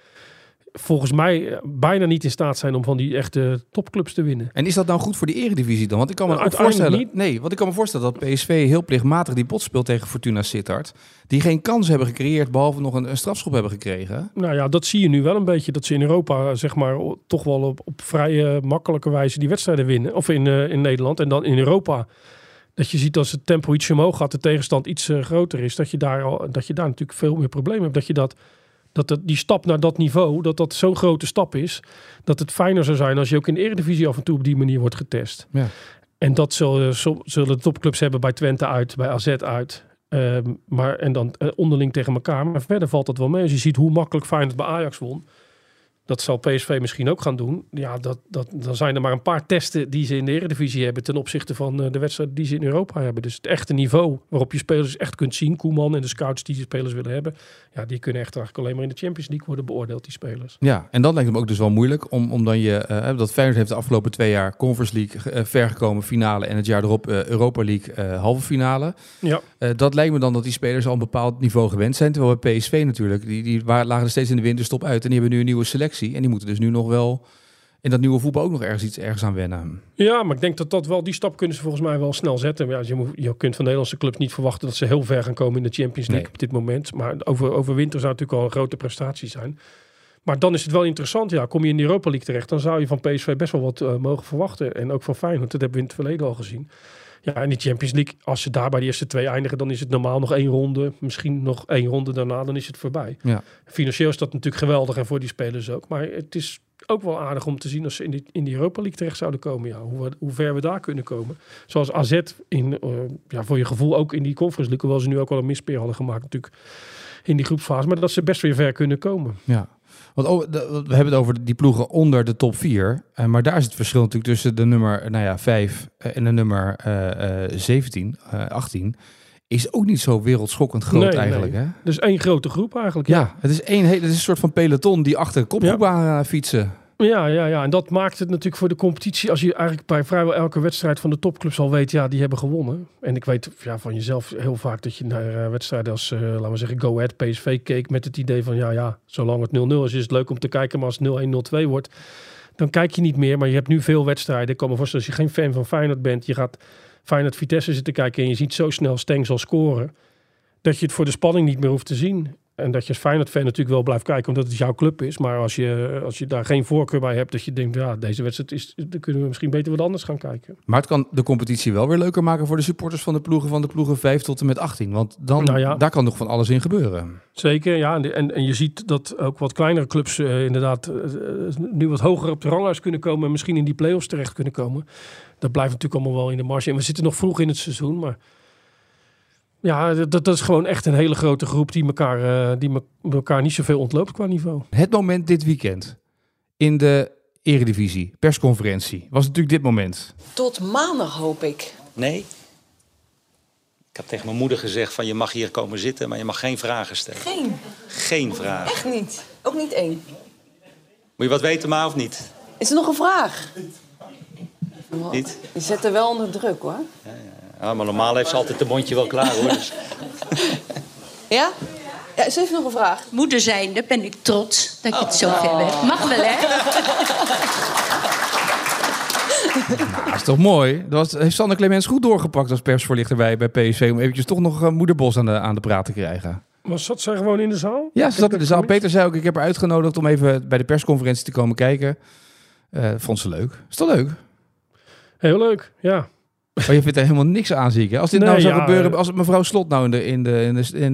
volgens mij bijna niet in staat zijn om van die echte topclubs te winnen. En is dat nou goed voor de Eredivisie dan? Want ik kan me voorstellen. Niet. Nee, want ik kan me voorstellen dat PSV heel plichtmatig die pot speelt tegen Fortuna Sittard, die geen kans hebben gecreëerd, behalve nog een strafschop hebben gekregen. Nou ja, dat zie je nu wel een beetje, dat ze in Europa zeg maar toch wel op vrij makkelijke wijze die wedstrijden winnen. Of in Nederland en dan in Europa. Dat je ziet als het tempo iets omhoog gaat, de tegenstand iets groter is, dat je daar natuurlijk veel meer problemen hebt. Dat die stap naar dat niveau, dat zo'n grote stap is, dat het fijner zou zijn als je ook in de Eredivisie af en toe op die manier wordt getest. Ja. En dat zullen de topclubs hebben bij Twente uit, bij AZ uit. Maar onderling tegen elkaar. Maar verder valt dat wel mee. Als je ziet hoe makkelijk Feyenoord bij Ajax won, dat zal PSV misschien ook gaan doen. Ja, dan zijn er maar een paar testen die ze in de Eredivisie hebben ten opzichte van de wedstrijden die ze in Europa hebben. Dus het echte niveau waarop je spelers echt kunt zien, Koeman en de scouts die de spelers willen hebben, ja, die kunnen echt eigenlijk alleen maar in de Champions League worden beoordeeld, die spelers. Ja, en dat lijkt me ook dus wel moeilijk, om dan je, dat Feyenoord heeft de afgelopen 2 jaar Conference League vergekomen, finale, en het jaar erop Europa League halve finale. Ja. Dat lijkt me dan dat die spelers al een bepaald niveau gewend zijn, terwijl bij PSV natuurlijk, die lagen er steeds in de winterstop uit en die hebben nu een nieuwe selectie. En die moeten dus nu nog wel in dat nieuwe voetbal ook nog ergens aan wennen. Ja, maar ik denk dat wel, die stap kunnen ze volgens mij wel snel zetten. Ja, je kunt van de Nederlandse clubs niet verwachten dat ze heel ver gaan komen in de Champions League op dit moment. Maar over winter zou het natuurlijk al een grote prestatie zijn. Maar dan is het wel interessant. Ja, kom je in de Europa League terecht, dan zou je van PSV best wel wat mogen verwachten. En ook van Feyenoord, dat hebben we in het verleden al gezien. Ja, en die Champions League, als ze daar bij de eerste twee eindigen, dan is het normaal nog één ronde. Misschien nog één ronde daarna, dan is het voorbij. Ja. Financieel is dat natuurlijk geweldig en voor die spelers ook. Maar het is ook wel aardig om te zien als ze in de Europa League terecht zouden komen. Ja, hoe ver we daar kunnen komen. Zoals AZ, voor je gevoel ook in die Conference League, hoewel ze nu ook wel een mispeer hadden gemaakt natuurlijk in die groepsfase. Maar dat ze best weer ver kunnen komen. Ja. Want we hebben het over die ploegen onder de top 4. Maar daar is het verschil natuurlijk tussen de nummer 5 en de nummer 17, 18. Is ook niet zo wereldschokkend groot eigenlijk. Nee. Hè? Dus één grote groep eigenlijk. Ja, ja. Het is een soort van peloton die achter de kopgroep aan fietsen. Ja. En dat maakt het natuurlijk voor de competitie. Als je eigenlijk bij vrijwel elke wedstrijd van de topclubs al weet, die hebben gewonnen. En ik weet van jezelf heel vaak dat je naar wedstrijden als, laten we zeggen, Go Ahead, PSV keek met het idee van, zolang het 0-0 is het leuk om te kijken. Maar als het 0-1, 0-2 wordt, dan kijk je niet meer. Maar je hebt nu veel wedstrijden. Ik kan me voorstellen, als je geen fan van Feyenoord bent, je gaat Feyenoord-Vitesse zitten kijken en je ziet zo snel Steijn zal scoren, dat je het voor de spanning niet meer hoeft te zien. En dat je als Feyenoord-fan natuurlijk wel blijft kijken, omdat het jouw club is. Maar als je daar geen voorkeur bij hebt, dat je denkt, deze wedstrijd is, dan kunnen we misschien beter wat anders gaan kijken. Maar het kan de competitie wel weer leuker maken voor de supporters van de ploegen 5 tot en met 18. Want dan, daar kan nog van alles in gebeuren. Zeker, ja. En je ziet dat ook wat kleinere clubs nu wat hoger op de ranglijst kunnen komen en misschien in die play-offs terecht kunnen komen. Dat blijft natuurlijk allemaal wel in de marge. En we zitten nog vroeg in het seizoen, maar ja, dat is gewoon echt een hele grote groep die elkaar niet zoveel ontloopt qua niveau. Het moment dit weekend in de Eredivisie, persconferentie, was natuurlijk dit moment. Tot maandag hoop ik. Nee. Ik heb tegen mijn moeder gezegd van je mag hier komen zitten, maar je mag geen vragen stellen. Geen vragen. Echt niet. Ook niet één. Moet je wat weten, maar of niet? Is er nog een vraag? Niet? Je zet er wel onder druk hoor. Ja. Ja, maar normaal heeft ze altijd de mondje wel klaar, hoor. Ja? Ja, ze heeft nog een vraag. Moeder zijnde ben ik trots dat je het zo ver bent. Mag wel, hè? Nou, dat is toch mooi. Heeft Sander Clemens goed doorgepakt als persvoorlichter bij PSV om eventjes toch nog moeder Bos aan de praat te krijgen. Maar zat zij gewoon in de zaal? Ja, ze zat in de zaal. Peter zei ook, ik heb haar uitgenodigd om even bij de persconferentie te komen kijken. Vond ze leuk. Is dat leuk? Heel leuk, ja. Maar je vindt er helemaal niks aan, zie ik. Als dit zou gebeuren, als mevrouw Slot in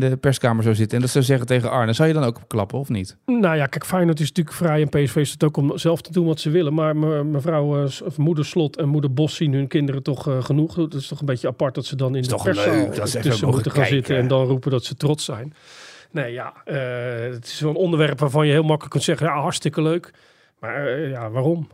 de perskamer zou zitten en dat zou zeggen tegen Arne, zou je dan ook klappen of niet? Nou ja, kijk, Feyenoord is natuurlijk vrij en PSV is het ook om zelf te doen wat ze willen. Maar mevrouw of moeder Slot en moeder Bos zien hun kinderen toch genoeg. Het is toch een beetje apart dat ze dan in de perszaal tussen moeten gaan zitten en dan roepen dat ze trots zijn. Nee, het is zo'n onderwerp waarvan je heel makkelijk kunt zeggen, hartstikke leuk. Maar waarom?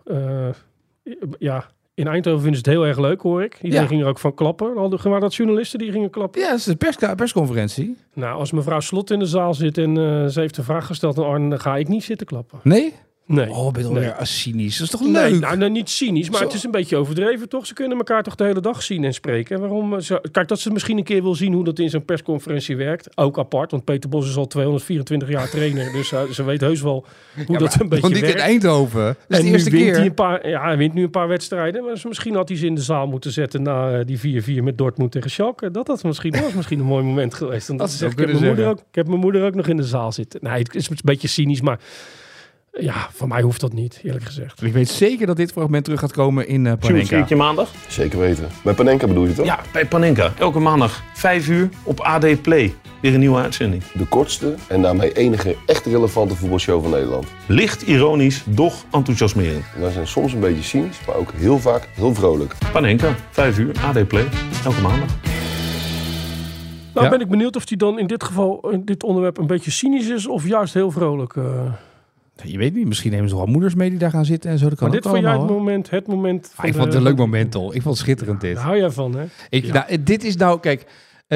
In Eindhoven vinden ze het heel erg leuk, hoor ik. Iedereen ging er ook van klappen. Al waren dat journalisten die gingen klappen. Ja, dat is de persconferentie. Nou, als mevrouw Slot in de zaal zit en ze heeft een vraag gesteld aan Arne, dan ga ik niet zitten klappen. Nee? Nee. Oh, ben je alweer cynisch. Dat is toch leuk? Nee, nou, niet cynisch, maar het is een beetje overdreven, toch? Ze kunnen elkaar toch de hele dag zien en spreken. Waarom? Kijk, dat ze misschien een keer wil zien hoe dat in zo'n persconferentie werkt. Ook apart, want Peter Bosz is al 224 jaar trainer. Dus ze weet heus wel hoe dat een beetje werkt. In Eindhoven. Dus en de eerste keer. Hij wint nu een paar wedstrijden. Maar misschien had hij ze in de zaal moeten zetten na die 4-4 met Dortmund tegen Schalke. Dat was misschien een mooi moment geweest. Dat ze zegt, ik heb mijn moeder ook nog in de zaal zitten. Nee, het is een beetje cynisch, maar ja, voor mij hoeft dat niet, eerlijk gezegd. Ik weet zeker dat dit fragment terug gaat komen in Panenka. Uurtje maandag? Zeker weten. Bij Panenka bedoel je toch? Ja, bij Panenka. Elke maandag, 5:00 op AD Play. Weer een nieuwe uitzending. De kortste en daarmee enige echt relevante voetbalshow van Nederland. Licht ironisch, doch enthousiasmerend. En wij zijn soms een beetje cynisch, maar ook heel vaak heel vrolijk. Panenka, 5:00, AD Play. Elke maandag. Nou, ben ik benieuwd of hij dan in dit geval, in dit onderwerp, een beetje cynisch is of juist heel vrolijk. Je weet niet, misschien nemen ze wel moeders mee die daar gaan zitten en zo. Dat kan maar dit vond jij het moment van ik vond het een leuk moment, al. Ik vond het schitterend, dit. Daar hou jij van, hè? Dit is nou, kijk,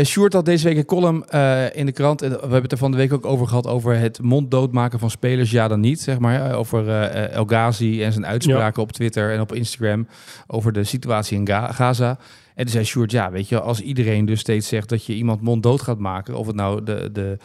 Sjoerd had deze week een column in de krant. En we hebben het er van de week ook over gehad, over het monddoodmaken van spelers, ja dan niet, zeg maar. Over El Ghazi en zijn uitspraken op Twitter en op Instagram over de situatie in Gaza. En toen zei Sjoerd, weet je, als iedereen dus steeds zegt dat je iemand monddood gaat maken, of het nou de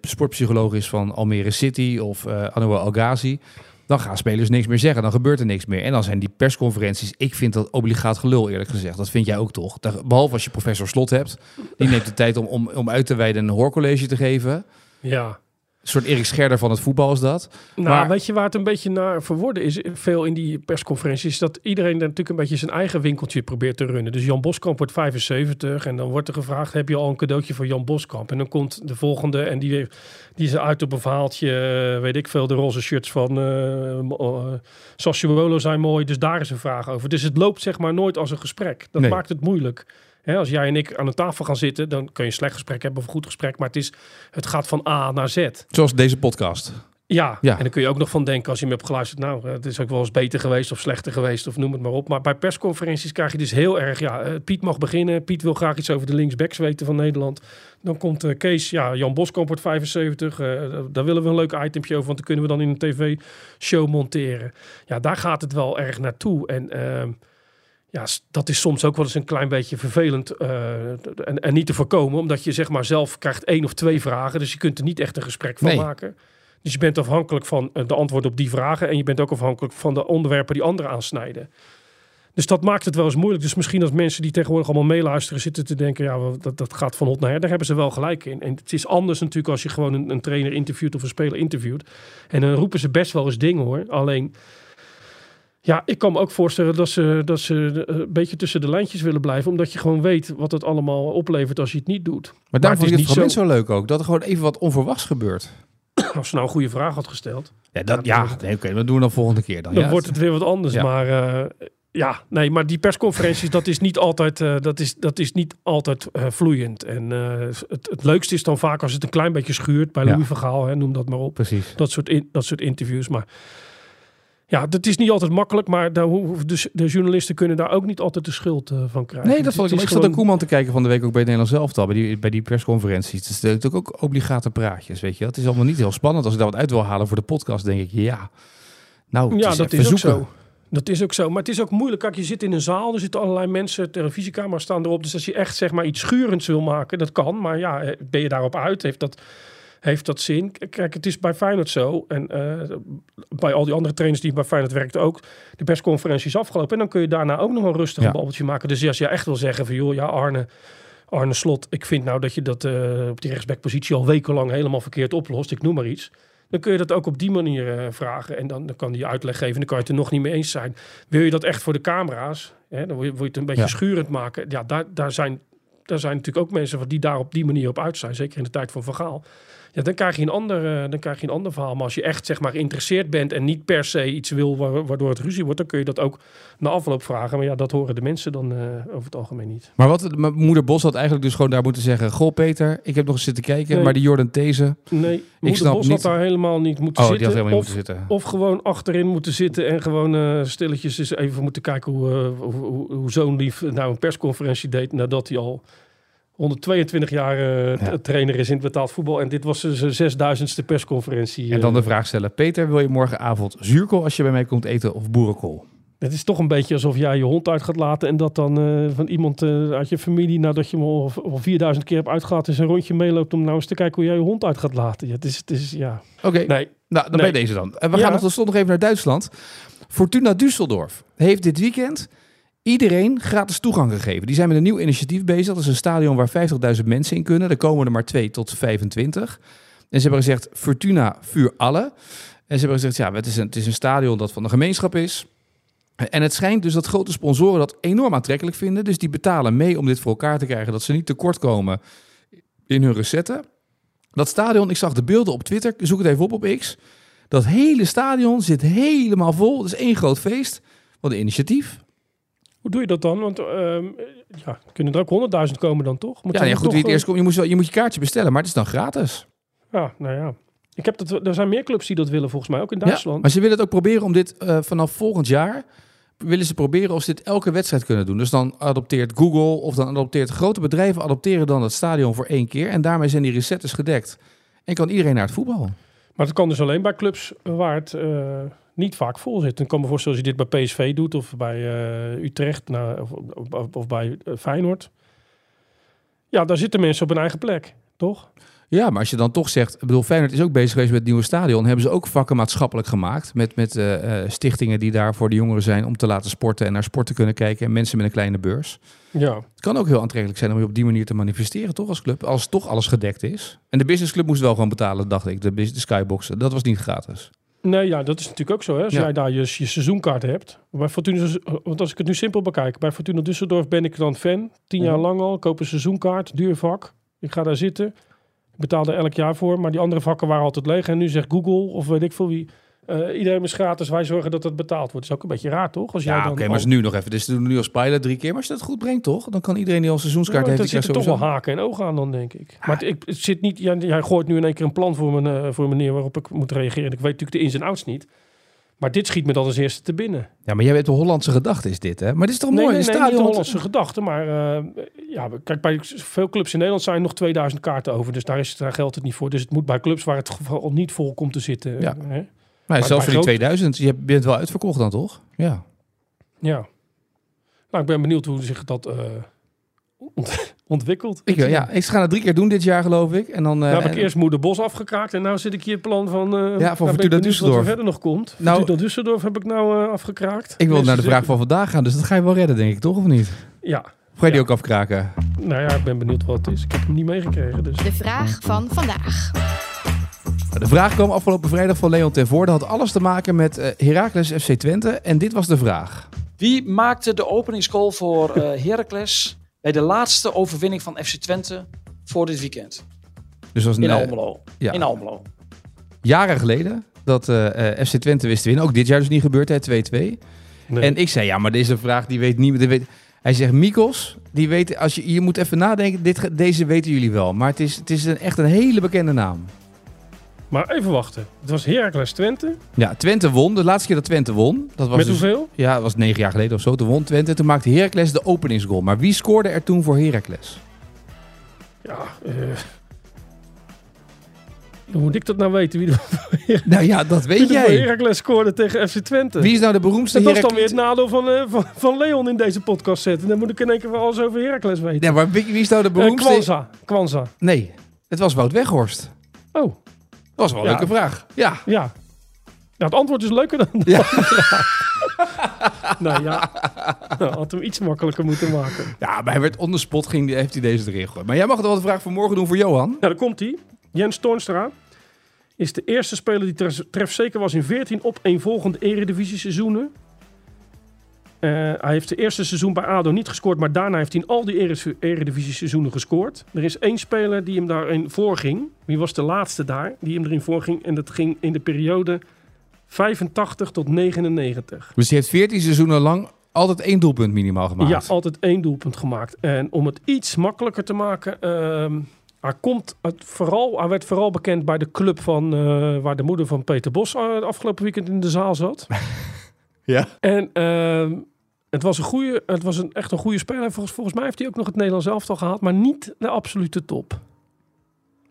sportpsycholoog is van Almere City of Anouar El Ghazi, dan gaan spelers niks meer zeggen. Dan gebeurt er niks meer. En dan zijn die persconferenties, ik vind dat obligaat gelul, eerlijk gezegd. Dat vind jij ook toch? Behalve als je professor Slot hebt. Die neemt de tijd om uit te wijden en een hoorcollege te geven. Ja. Een soort Erik Scherder van het voetbal is dat. Nou, maar... weet je waar het een beetje naar verworden is? Veel in die persconferenties dat iedereen natuurlijk een beetje zijn eigen winkeltje probeert te runnen. Dus Jan Boskamp wordt 75 en dan wordt er gevraagd, heb je al een cadeautje voor Jan Boskamp? En dan komt de volgende en die is uit op een verhaaltje, weet ik veel, de roze shirts van Sassuolo zijn mooi, dus daar is een vraag over. Dus het loopt zeg maar nooit als een gesprek. Dat maakt het moeilijk. He, als jij en ik aan de tafel gaan zitten, dan kun je een slecht gesprek hebben of een goed gesprek. Maar het gaat van A naar Z. Zoals deze podcast. Ja, en dan kun je ook nog van denken als je me hebt geluisterd. Nou, het is ook wel eens beter geweest of slechter geweest of noem het maar op. Maar bij persconferenties krijg je dus heel erg, Piet mag beginnen. Piet wil graag iets over de linksbacks weten van Nederland. Dan komt Kees, Jan Boskamp wordt 75. Daar willen we een leuk itempje over, want dat kunnen we dan in een tv-show monteren. Ja, daar gaat het wel erg naartoe. En... ja, dat is soms ook wel eens een klein beetje vervelend en niet te voorkomen. Omdat je zeg maar zelf krijgt 1 of 2 vragen. Dus je kunt er niet echt een gesprek van maken. Dus je bent afhankelijk van de antwoorden op die vragen. En je bent ook afhankelijk van de onderwerpen die anderen aansnijden. Dus dat maakt het wel eens moeilijk. Dus misschien als mensen die tegenwoordig allemaal meeluisteren zitten te denken... ja, dat gaat van hot naar her. Daar hebben ze wel gelijk in. En het is anders natuurlijk als je gewoon een trainer interviewt of een speler interviewt. En dan roepen ze best wel eens dingen hoor. Alleen... ja, ik kan me ook voorstellen dat ze een beetje tussen de lijntjes willen blijven. Omdat je gewoon weet wat het allemaal oplevert als je het niet doet. Maar daarom vind ik het moment zo leuk ook. Dat er gewoon even wat onverwachts gebeurt. Als ze nou een goede vraag had gesteld. Oké, dat doen we dan volgende keer. Dan wordt het weer wat anders. Ja. Maar maar die persconferenties, dat is niet altijd vloeiend. En het leukste is dan vaak als het een klein beetje schuurt. Bij Louis van Gaal, noem dat maar op. Precies. Dat soort interviews, maar... ja, dat is niet altijd makkelijk, maar de journalisten kunnen daar ook niet altijd de schuld van krijgen. Nee, dat vond ik. Ik zat aan Koeman te kijken van de week ook bij het Nederlands Elftal, bij die persconferenties. Het is natuurlijk ook obligate praatjes, weet je. Het is allemaal niet heel spannend. Als ik daar wat uit wil halen voor de podcast, denk ik, dat is ook zo. Dat is ook zo, maar het is ook moeilijk. Kijk, je zit in een zaal, er zitten allerlei mensen, televisiecamera's staan erop. Dus als je echt zeg maar iets schurends wil maken, dat kan. Maar ja, ben je daarop uit, heeft dat zin? Kijk, het is bij Feyenoord zo. En bij al die andere trainers die bij Feyenoord werken ook. De persconferentie is afgelopen. En dan kun je daarna ook nog wel rustig een babbeltje maken. Dus als je echt wil zeggen van... joh, ja, Arne Slot, ik vind nou dat je dat op die rechtsbackpositie al wekenlang helemaal verkeerd oplost. Ik noem maar iets. Dan kun je dat ook op die manier vragen. En dan kan die uitleg geven. En dan kan je het er nog niet mee eens zijn. Wil je dat echt voor de camera's? Hè, dan wil je het een beetje schurend maken. Ja, daar zijn natuurlijk ook mensen die daar op die manier op uit zijn. Zeker in de tijd van Van Gaal. Ja, dan krijg je een ander verhaal. Maar als je echt zeg maar geïnteresseerd bent en niet per se iets wil waardoor het ruzie wordt, dan kun je dat ook na afloop vragen. Maar ja, dat horen de mensen dan over het algemeen niet. Maar wat moeder Bos had eigenlijk dus gewoon daar moeten zeggen: goh Peter, ik heb nog eens zitten kijken, maar die Jordan These... Nee, moeder Bos had daar helemaal niet moeten zitten. Of gewoon achterin moeten zitten en gewoon stilletjes eens even moeten kijken hoe zo'n lief nou een persconferentie deed nadat hij al 122 jaar trainer is in het betaald voetbal. En dit was zijn 6000ste persconferentie. En dan de vraag stellen. Peter, wil je morgenavond zuurkool als je bij mij komt eten of boerenkool? Het is toch een beetje alsof jij je hond uit gaat laten. En dat dan van iemand uit je familie, nadat je hem al 4000 keer hebt uitgelaten, is een rondje meeloopt om nou eens te kijken hoe jij je hond uit gaat laten. Ja, het is. Oké, nou, dan bij deze dan. En we gaan tot slot nog even naar Duitsland. Fortuna Düsseldorf heeft dit weekend iedereen gratis toegang gegeven. Die zijn met een nieuw initiatief bezig. Dat is een stadion waar 50.000 mensen in kunnen. Er komen er maar 2 tot 25. En ze hebben gezegd, Fortuna für alle. En ze hebben gezegd, het is een stadion dat van de gemeenschap is. En het schijnt dus dat grote sponsoren dat enorm aantrekkelijk vinden. Dus die betalen mee om dit voor elkaar te krijgen. Dat ze niet tekort komen in hun recetten. Dat stadion, ik zag de beelden op Twitter. Zoek het even op X. Dat hele stadion zit helemaal vol. Het is 1 groot feest. Wat een initiatief. Hoe doe je dat dan? Want kunnen er ook 100.000 komen dan toch? Wie het eerst komt, je moet je kaartje bestellen, maar het is dan gratis. Ja, nou ja. Er zijn meer clubs die dat willen volgens mij, ook in Duitsland. Ja, maar ze willen het ook proberen om dit vanaf volgend jaar, willen ze proberen of ze dit elke wedstrijd kunnen doen. Dus dan adopteert Google of dan adopteert grote bedrijven, adopteren dan het stadion voor 1 keer. En daarmee zijn die recettes gedekt. En kan iedereen naar het voetbal. Maar dat kan dus alleen bij clubs waar het... niet vaak vol zit. Ik kan me voorstellen als je dit bij PSV doet of bij Utrecht of bij Feyenoord. Ja, daar zitten mensen op hun eigen plek, toch? Ja, maar als je dan toch zegt... Ik bedoel, Feyenoord is ook bezig geweest met het nieuwe stadion. Hebben ze ook vakken maatschappelijk gemaakt. Met stichtingen die daar voor de jongeren zijn... om te laten sporten en naar sport te kunnen kijken. En mensen met een kleine beurs. Ja. Het kan ook heel aantrekkelijk zijn om je op die manier te manifesteren, toch, als club? Als toch alles gedekt is. En de businessclub moest wel gewoon betalen, dacht ik. De skybox, dat was niet gratis. Nee, ja, dat is natuurlijk ook zo. Hè? Als jij daar je seizoenkaart hebt. Bij Fortuna, want als ik het nu simpel bekijk... bij Fortuna Düsseldorf ben ik dan fan. 10 jaar lang al. Koop een seizoenkaart, duur vak. Ik ga daar zitten... betaalde elk jaar voor, maar die andere vakken waren altijd leeg. En nu zegt Google of weet ik veel wie... iedereen is gratis, wij zorgen dat het betaald wordt. Dat is ook een beetje raar, toch? Als jij oké, maar is nu nog even. Dus ze doen nu als pilot 3 keer. Maar als je dat goed brengt, toch? Dan kan iedereen die al seizoenskaart heeft... Er zitten toch wel haken en ogen aan dan, denk ik. Maar het zit niet... Jij gooit nu in één keer een plan voor me neer waarop ik moet reageren. Ik weet natuurlijk de ins en outs niet. Maar dit schiet me dan als eerste te binnen. Ja, maar jij weet de Hollandse gedachte is dit, hè? Maar dit is toch mooi? Nee, niet de Hollandse gedachte. Maar kijk, bij veel clubs in Nederland zijn nog 2000 kaarten over. Dus daar geldt het niet voor. Dus het moet bij clubs waar het geval niet vol komt te zitten. Ja. Hè? Maar zelfs voor die 2000, je bent wel uitverkocht dan, toch? Ja. Ja. Nou, ik ben benieuwd hoe zich dat... ontwikkeld. Ik ga het 3 keer doen dit jaar, geloof ik. En dan heb ik eerst Moeder Bos afgekraakt en nu zit ik hier het plan van... van Fortuna Düsseldorf. Wat er verder nog komt. Nou, Fortuna Düsseldorf heb ik afgekraakt. Ik wil naar de vraag van vandaag gaan, dus dat ga je wel redden, denk ik, toch? Of niet? Ja. Of ga je die ook afkraken? Nou ja, ik ben benieuwd wat het is. Ik heb hem niet meegekregen. Dus. De vraag van vandaag. De vraag kwam afgelopen vrijdag van Leon ten Voorde. Dat had alles te maken met Heracles FC Twente. En dit was de vraag. Wie maakte de openingsgoal voor Heracles... bij de laatste overwinning van FC Twente voor dit weekend. Dus was in Almelo. Ja. In Almelo. Jaren geleden dat FC Twente wist te winnen. Ook dit jaar dus niet gebeurd, hè, 2-2. Nee. En ik zei, ja, maar deze vraag, die weet niemand. Hij zegt, Mikos, die weet, als je moet even nadenken, deze weten jullie wel. Maar het is echt een hele bekende naam. Maar even wachten. Het was Heracles Twente. Ja, Twente won. De laatste keer dat Twente won. Dat was met hoeveel? Ja, dat was 9 jaar geleden of zo. Toen won Twente. Toen maakte Heracles de openingsgoal. Maar wie scoorde er toen voor Heracles? Ja, hoe moet ik dat nou weten? Wie de... Nou ja, dat weet wie jij. Wie Heracles scoorde tegen FC Twente. Wie is nou de beroemdste Heracles? Dat is dan weer het nadeel van Leon in deze podcast zetten. Dan moet ik in één keer wel alles over Heracles weten. Nee, maar wie is nou de beroemdste? Kwanza. Nee, het was Wout Weghorst. Oh. Dat was wel een leuke vraag. Ja. Nou, het antwoord is leuker dan de vraag. Nou ja, had hem iets makkelijker moeten maken. Ja, maar hij werd on the spot, heeft hij deze erin gegooid. Maar jij mag toch wel de vraag van morgen doen voor Johan? Nou, daar komt hij. Jens Toornstra is de eerste speler die trefzeker was in 14 op een volgende eredivisie seizoenen. Hij heeft de eerste seizoen bij ADO niet gescoord, maar daarna heeft hij in al die eredivisie seizoenen gescoord. Er is 1 speler die hem daarin voorging. Wie was de laatste daar die hem erin voorging? En dat ging in de periode 85 tot 99. Dus hij heeft 14 seizoenen lang altijd 1 doelpunt minimaal gemaakt? Ja, altijd 1 doelpunt gemaakt. En om het iets makkelijker te maken... Hij werd vooral bekend bij de club van, waar de moeder van Peter Bosz afgelopen weekend in de zaal zat. Ja. En het was echt een goede speler. Volgens mij heeft hij ook nog het Nederlands elftal gehaald, maar niet de absolute top.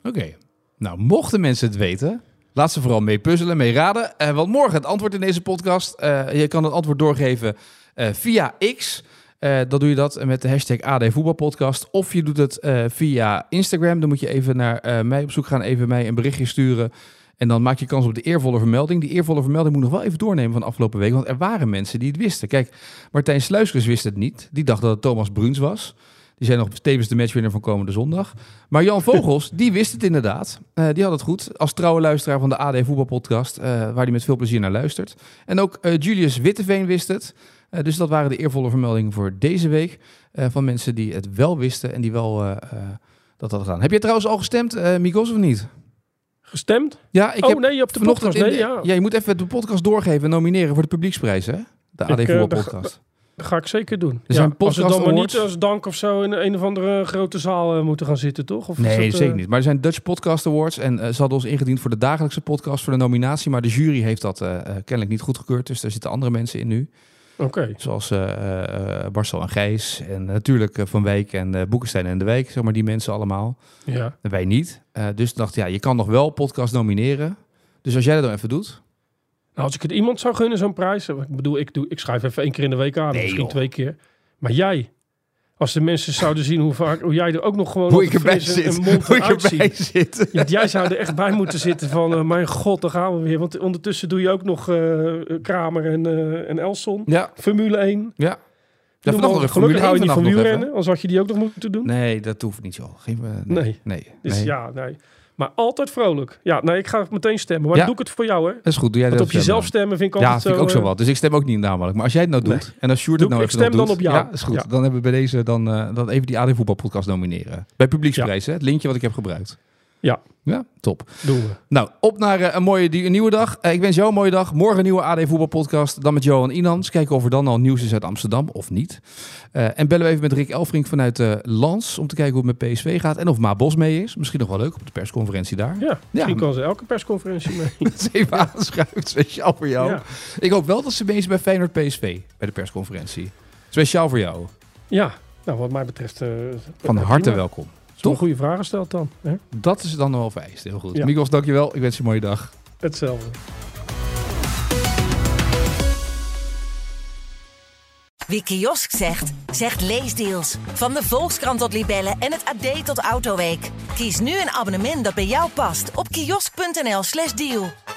Oké. Nou, mochten mensen het weten, laat ze vooral mee puzzelen, mee raden. Want morgen het antwoord in deze podcast. Je kan het antwoord doorgeven via X. Dan doe je dat met de hashtag AD Voetbalpodcast. Of je doet het via Instagram. Dan moet je even naar mij op zoek gaan, even mij een berichtje sturen. En dan maak je kans op de eervolle vermelding. Die eervolle vermelding moet nog wel even doornemen van de afgelopen week. Want er waren mensen die het wisten. Kijk, Martijn Sluiskens wist het niet. Die dacht dat het Thomas Bruns was. Die zijn nog tevens de matchwinner van komende zondag. Maar Jan Vogels, die wist het inderdaad. Die had het goed. Als trouwe luisteraar van de AD Voetbalpodcast. Waar hij met veel plezier naar luistert. En ook Julius Witteveen wist het. Dus dat waren de eervolle vermeldingen voor deze week. Van mensen die het wel wisten en die wel dat hadden gedaan. Heb je trouwens al gestemd, Mikos, of niet? Gestemd? Ja, ik heb op de podcast. Je moet even de podcast doorgeven en nomineren voor de publieksprijs, hè? De AD Voetbalpodcast. Dat ga ik zeker doen. Als we dan maar niet als dank of zo in een of andere grote zaal moeten gaan zitten, toch? Of nee, zeker niet. Maar er zijn Dutch Podcast Awards en ze hadden ons ingediend voor de dagelijkse podcast voor de nominatie. Maar de jury heeft dat kennelijk niet goedgekeurd, dus daar zitten andere mensen in nu. Okay. Zoals Marcel en Gijs en natuurlijk Van Wijk en Boekenstein en De Wijk, zeg maar die mensen allemaal. Ja. En wij niet. Dus dacht je kan nog wel podcast nomineren. Dus als jij dat dan even doet. Nou, als ik het iemand zou gunnen, zo'n prijs. Ik bedoel, ik schrijf even 1 keer in de week aan, misschien 2 keer. Maar jij, Als de mensen zouden zien hoe vaak jij er ook nog gewoon hoe op ik erbij zit. Hoe ik erbij zit. Ja, jij zou er echt bij moeten zitten van... mijn god, daar gaan we weer. Want ondertussen doe je ook nog Kramer en Elson. Ja. Formule 1. Ja. Ja, gelukkig hou je niet van wielrennen. Anders had je die ook nog moeten doen. Nee, dat hoeft niet zo. Nee. Maar altijd vrolijk. Ja, nou, ik ga meteen stemmen. Maar ja, doe ik het voor jou, hè? Dat is goed. Doe jij dat op jezelf stemmen vind ik altijd zo... Ja, vind ik ook zo wat. Dus ik stem ook niet namelijk. Maar als jij het nou doet... Nee. En als Sjoerd het nou even doet... Ik stem dan op jou. Ja, is goed. Ja. Dan hebben we bij deze dan even die AD Voetbalpodcast nomineren. Bij Publieksprijs, hè? Het linkje wat ik heb gebruikt. Ja. Ja, top. Doen we. Nou, op naar een nieuwe dag. Ik wens jou een mooie dag. Morgen een nieuwe AD Voetbalpodcast. Dan met Johan Inans. Kijken of er dan al nieuws is uit Amsterdam of niet. En bellen we even met Rick Elfrink vanuit Lans. Om te kijken hoe het met PSV gaat. En of Ma Bos mee is. Misschien nog wel leuk op de persconferentie daar. Ja, misschien kan ze elke persconferentie mee. Dat is even aanschuift. Speciaal voor jou. Ja. Ik hoop wel dat ze mee is bij Feyenoord PSV. Bij de persconferentie. Speciaal voor jou. Ja, nou wat mij betreft... van harte welkom. Toch goede vragen stelt dan. Hè? Dat is dan wel vereist. Heel goed. Ja. Mikos, dankjewel. Ik wens je een mooie dag. Hetzelfde. Wie kiosk zegt, zegt leesdeals. Van de Volkskrant tot Libellen en het AD tot Autoweek. Kies nu een abonnement dat bij jou past op kiosk.nl/deal.